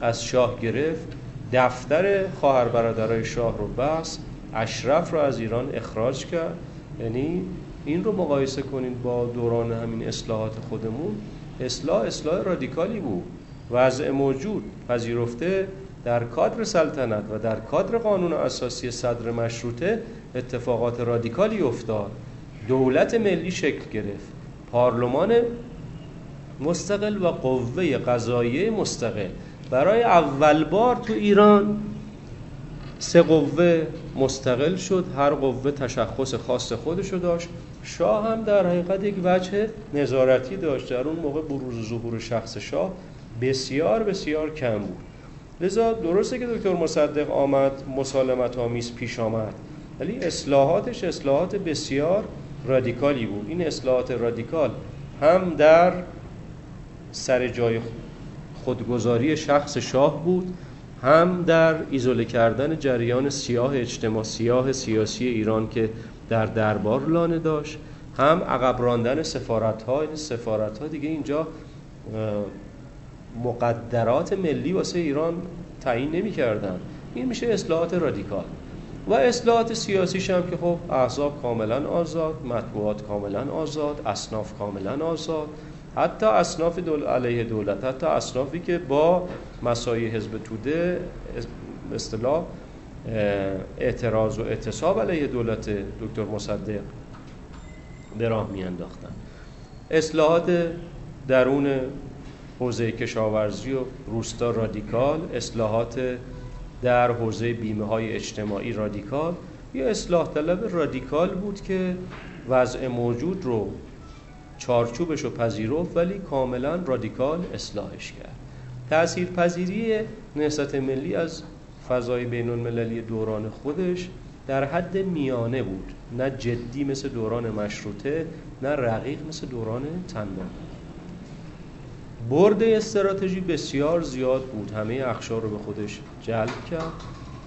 از شاه گرفت، دفتر خواهر برادرای شاه رو بست، اشرف رو از ایران اخراج کرد. یعنی این رو مقایسه کنید با دوران همین اصلاحات خودمون، اصلاح اصلاح رادیکالی بود، وضع موجود پذیرفته در کادر سلطنت و در کادر قانون اساسی صدر مشروطه اتفاقات رادیکالی افتاد. دولت ملی شکل گرفت، پارلمان مستقل و قوه قضاییه مستقل. برای اول بار تو ایران سه قوه مستقل شد، هر قوه تشخص خاص خودش رو داشت. شاه هم در حقیقت یک وجه نظارتی داشت، در اون موقع بروز و ظهور شخص شاه بسیار بسیار کم بود. لذا درسته که دکتر مصدق آمد، مسالمت آمیز پیش آمد، ولی اصلاحاتش اصلاحات بسیار رادیکالی بود. این اصلاحات رادیکال هم در سر جای خودگذاری شخص شاه بود، هم در ایزوله کردن جریان سیاه اجتماع سیاه سیاسی ایران که در دربار لانه داشت، هم عقب راندن سفارت‌ها. این سفارت‌ها دیگه اینجا مقدرات ملی واسه ایران تعیین نمی‌کردن. این میشه اصلاحات رادیکال. و اصلاحات سیاسیش هم که خب احزاب کاملا آزاد، مطبوعات کاملا آزاد، اصناف کاملا آزاد، حتی اصناف دول علیه دولت، حتی اصنافی که با مساعی حزب توده به اصطلاح اعتراض و اعتصاب علیه دولت دکتر مصدق به راه میانداختن. اصلاحات درون حوزه کشاورزی و روستا رادیکال، اصلاحات در حوزه بیمه‌های اجتماعی رادیکال. یا اصلاح طلب رادیکال بود که وضع موجود رو چارچوبش رو پذیرفت ولی کاملا رادیکال اصلاحش کرد. تاثیرپذیری نهضت ملی از فضای بین‌المللی دوران خودش در حد میانه بود، نه جدی مثل دوران مشروطه، نه رقیق مثل دوران تنباکو. برد استراتژی بسیار زیاد بود، همه اقشار رو به خودش جلب کرد،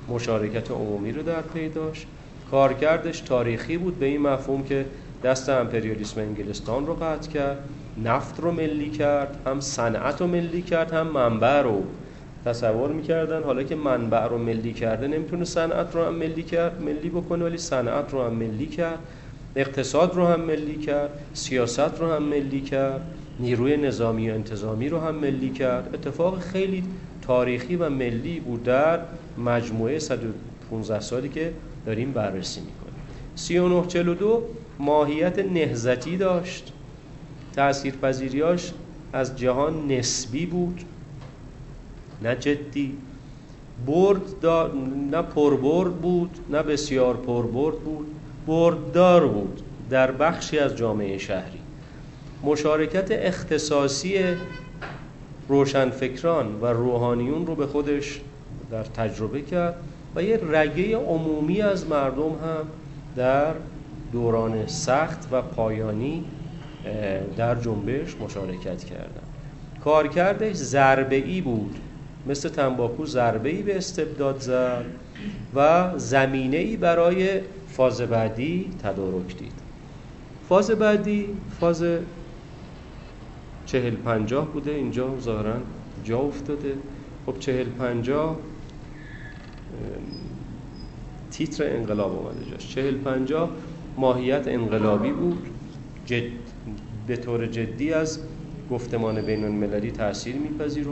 مشارکت عمومی رو در پی داشت. کارکردش تاریخی بود، به این مفهوم که دست امپریالیسم انگلستان رو قطع کرد، نفت رو ملی کرد، هم صنعت رو ملی کرد، هم منبع رو. تصور می‌کردن حالا که منبع رو ملی کرده نمیتونه صنعت رو هم ملی کرد ملی بکنه، ولی صنعت رو هم ملی کرد، اقتصاد رو هم ملی کرد، سیاست رو هم ملی کرد، نیروی نظامی و انتظامی رو هم ملی کرد. اتفاق خیلی تاریخی و ملی بود در مجموعه صد و پانزده سالی که داریم بررسی می‌کنیم. سی و نه چهل و دو ماهیت نهضتی داشت، تأثیرپذیریاش از جهان نسبی بود، نه جدی. برد دار، نه پربرد بود نه بسیار پربرد بود، برددار بود در بخشی از جامعه شهری. مشارکت اختصاصی روشنفکران و روحانیون رو به خودش در تجربه کرد و یه رگه عمومی از مردم هم در دوران سخت و پایانی در جنبش مشارکت کردند. کارکردش ضربه‌ای بود، مثل تنباکو ضربه‌ای به استبداد زد و زمینه‌ای برای فاز بعدی تدارک دید. فاز بعدی فاز چهل پنجاه بوده، اینجا ظاهراً جا افتاده. خب چهل پنجاه تیتر انقلاب اومده جاش. چهل پنجاه ماهیت انقلابی بود، جد به طور جدی از گفتمان بین المللی تأثیر میپذیرفت.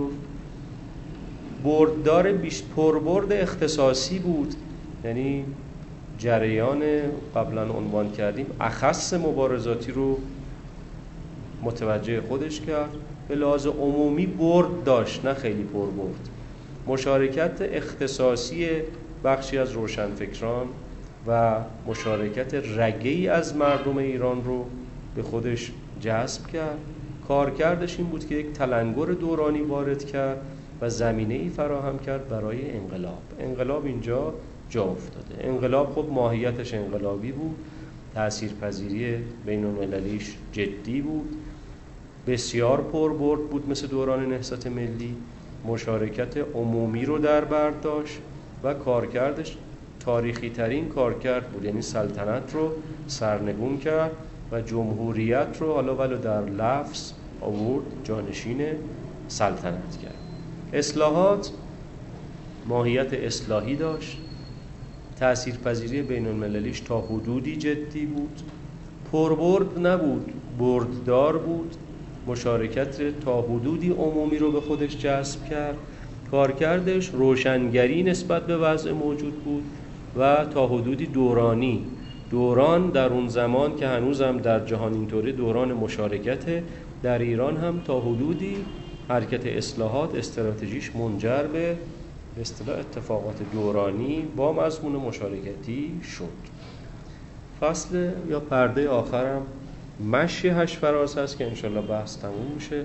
برددار بیش پربرد اختصاصی بود، یعنی جریان قبلا عنوان کردیم اخص مبارزاتی رو متوجه خودش کرد. به لحاظ عمومی برد داشت، نه خیلی پربرد. مشارکت اختصاصی بخشی از روشنفکران و مشارکت رگه‌ای از مردم ایران رو به خودش جذب کرد. کارکردش این بود که یک تلنگر دورانی وارد کرد و زمینه‌ای فراهم کرد برای انقلاب. انقلاب اینجا جا افتاده. انقلاب خب ماهیتش انقلابی بود، تأثیرپذیری بین‌المللیش جدی بود، بسیار پربرد بود مثل دوران نهضت ملی، مشارکت عمومی رو در بر داشت و کارکردش تاریخی ترین کارکرد بود، یعنی سلطنت رو سرنگون کرد و جمهوریت رو حالا ولو در لفظ آورد، جانشین سلطنت کرد. اصلاحات ماهیت اصلاحی داشت، تأثیرپذیری بین المللیش تا حدودی جدی بود، پربرد نبود، برددار بود، مشارکت تا حدودی عمومی رو به خودش جذب کرد. کارکردش روشنگری نسبت به وضع موجود بود و تا حدودی دورانی. دوران در اون زمان که هنوز هم در جهان اینطوری دوران مشارکته، در ایران هم تا حدودی حرکت اصلاحات استراتژیش منجر به اصطلاح اتفاقات دورانی با مضمون مشارکتی شد. فصل یا پرده آخرم مشی هشت فراز هست که انشالله بحث تموم میشه.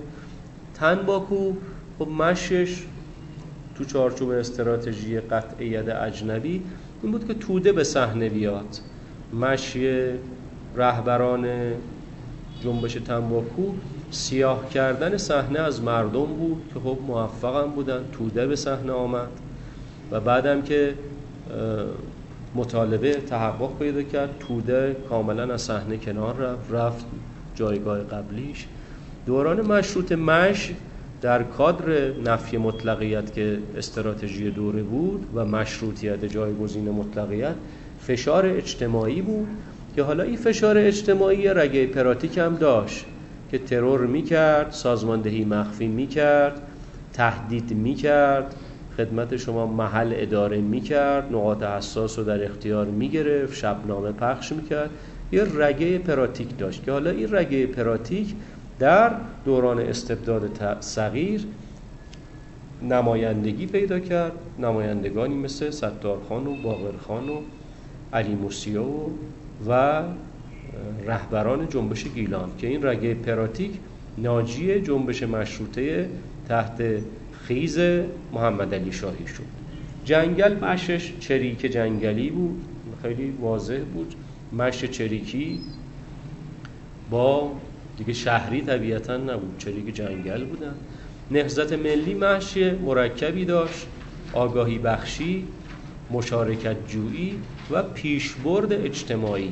تنباکو خب مشش تو چارچوب استراتژی قطعیت اجنبی این بود که توده به صحنه بیاد. مشی رهبران جنبش تنباکو سیاه کردن صحنه از مردم بود که خب موفق هم بودن، توده به صحنه آمد و بعدم که مطالبه تحقق پیدا کرد توده کاملا از صحنه کنار رفت، رفت جایگاه قبلیش. دوران مشروطه مش در کادر نفی مطلقیت که استراتژی دوره بود و مشروطیت جایگزین مطلقیت، فشار اجتماعی بود که حالا این فشار اجتماعی رگه پراتیک هم داشت که ترور میکرد، سازماندهی مخفی میکرد، تهدید میکرد، خدمت شما محل اداره میکرد، نقاط حساس رو در اختیار میگرفت، شبنامه پخش میکرد. یه رگه پراتیک داشت که حالا این رگه پراتیک در دوران استبداد صغیر نمایندگی پیدا کرد. نمایندگانی مثل ستارخان و باقرخان و علی موسیه و, و رهبران جنبش گیلان که این رگه پراتیک ناجی جنبش مشروطه تحت خیز محمد علی شاهی شد. جنگل مشش چریک جنگلی بود، خیلی واضح بود. مش چریکی با دیگه شهری طبیعتاً نبود، چریک جنگل بودن. نهضت ملی مش مرکبی داشت، آگاهی بخشی، مشارکت جویی و پیشبرد اجتماعی،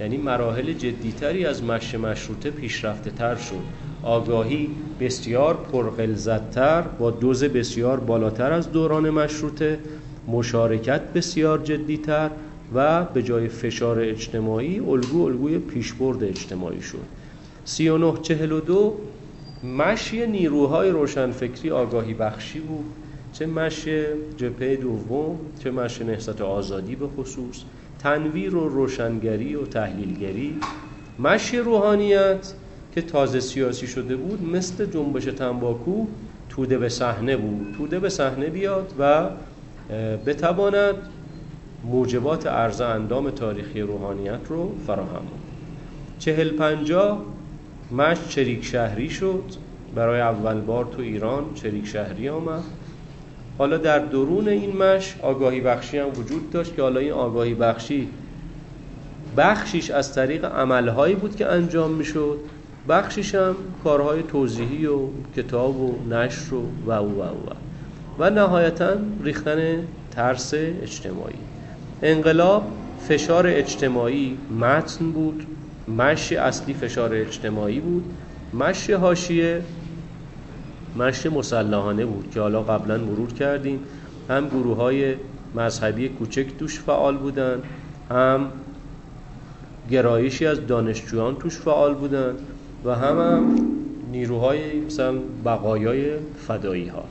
یعنی مراحل جدیتری از مش مشروطه پیشرفته تر شد. آگاهی بسیار پرغلظت‌تر با دوز بسیار بالاتر از دوران مشروطه، مشارکت بسیار جدیتر و به جای فشار اجتماعی الگو الگوی پیشبرد اجتماعی شد. سی و نه چهل و دو مشی نیروهای روشنفکری آگاهی بخشی بود، چه مشی جبهه دوم چه مشی نهضت آزادی به خصوص، تنویر و روشنگری و تحلیلگری، مشی روحانیت که تازه سیاسی شده بود مثل جنبش تنباکو توده به صحنه بود، توده به صحنه بیاد و بتواند موجبات عرض اندام تاریخی روحانیت رو فراهم آورد. چهل پنجاه مشت چریک شهری شد، برای اول بار تو ایران چریک شهری آمد. حالا در درون این مشت آگاهی بخشی هم وجود داشت که حالا این آگاهی بخشی بخشیش از طریق عملهایی بود که انجام میشد، بخشیش هم کارهای توضیحی و کتاب و نشر و و و و و نهایتاً ریختن ترس اجتماعی. انقلاب فشار اجتماعی متن بود، مشی اصلی فشار اجتماعی بود، مشی حاشیه مشی مسلحانه بود که حالا قبلا مرور کردیم. هم گروه های مذهبی کوچک توش فعال بودن، هم گرایشی از دانشجویان توش فعال بودن و هم, هم نیروهای مثلا بقایای فدایی ها.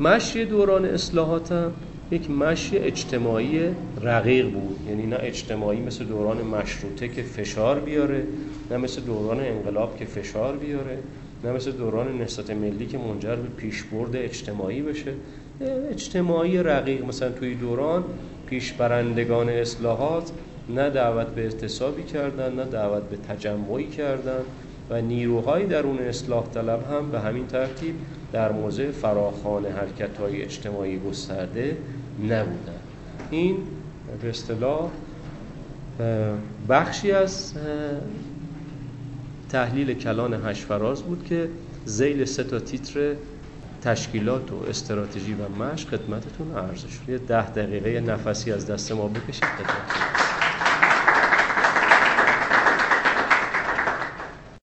مشی دوران اصلاحات هم یک مشی اجتماعی رقیق بود، یعنی نه اجتماعی مثل دوران مشروطه که فشار بیاره، نه مثل دوران انقلاب که فشار بیاره، نه مثل دوران نهضت ملی که منجر به پیشبرد اجتماعی بشه. اجتماعی رقیق، مثلا توی دوران پیشبرندگان اصلاحات نه دعوت به اعتصابی کردن، نه دعوت به تجمعی کردن و نیروهای درون اصلاح طلب هم به همین ترتیب در موضع فراخوان حرکت‌های اجتماعی گسترده نبودند. این به اصطلاح بخشی از تحلیل کلان هشفراز بود که ذیل سه تا تیتر تشکیلات و استراتژی و مشق خدمتتون عرض شد. یه ده دقیقه نفسی از دست ما بکشید.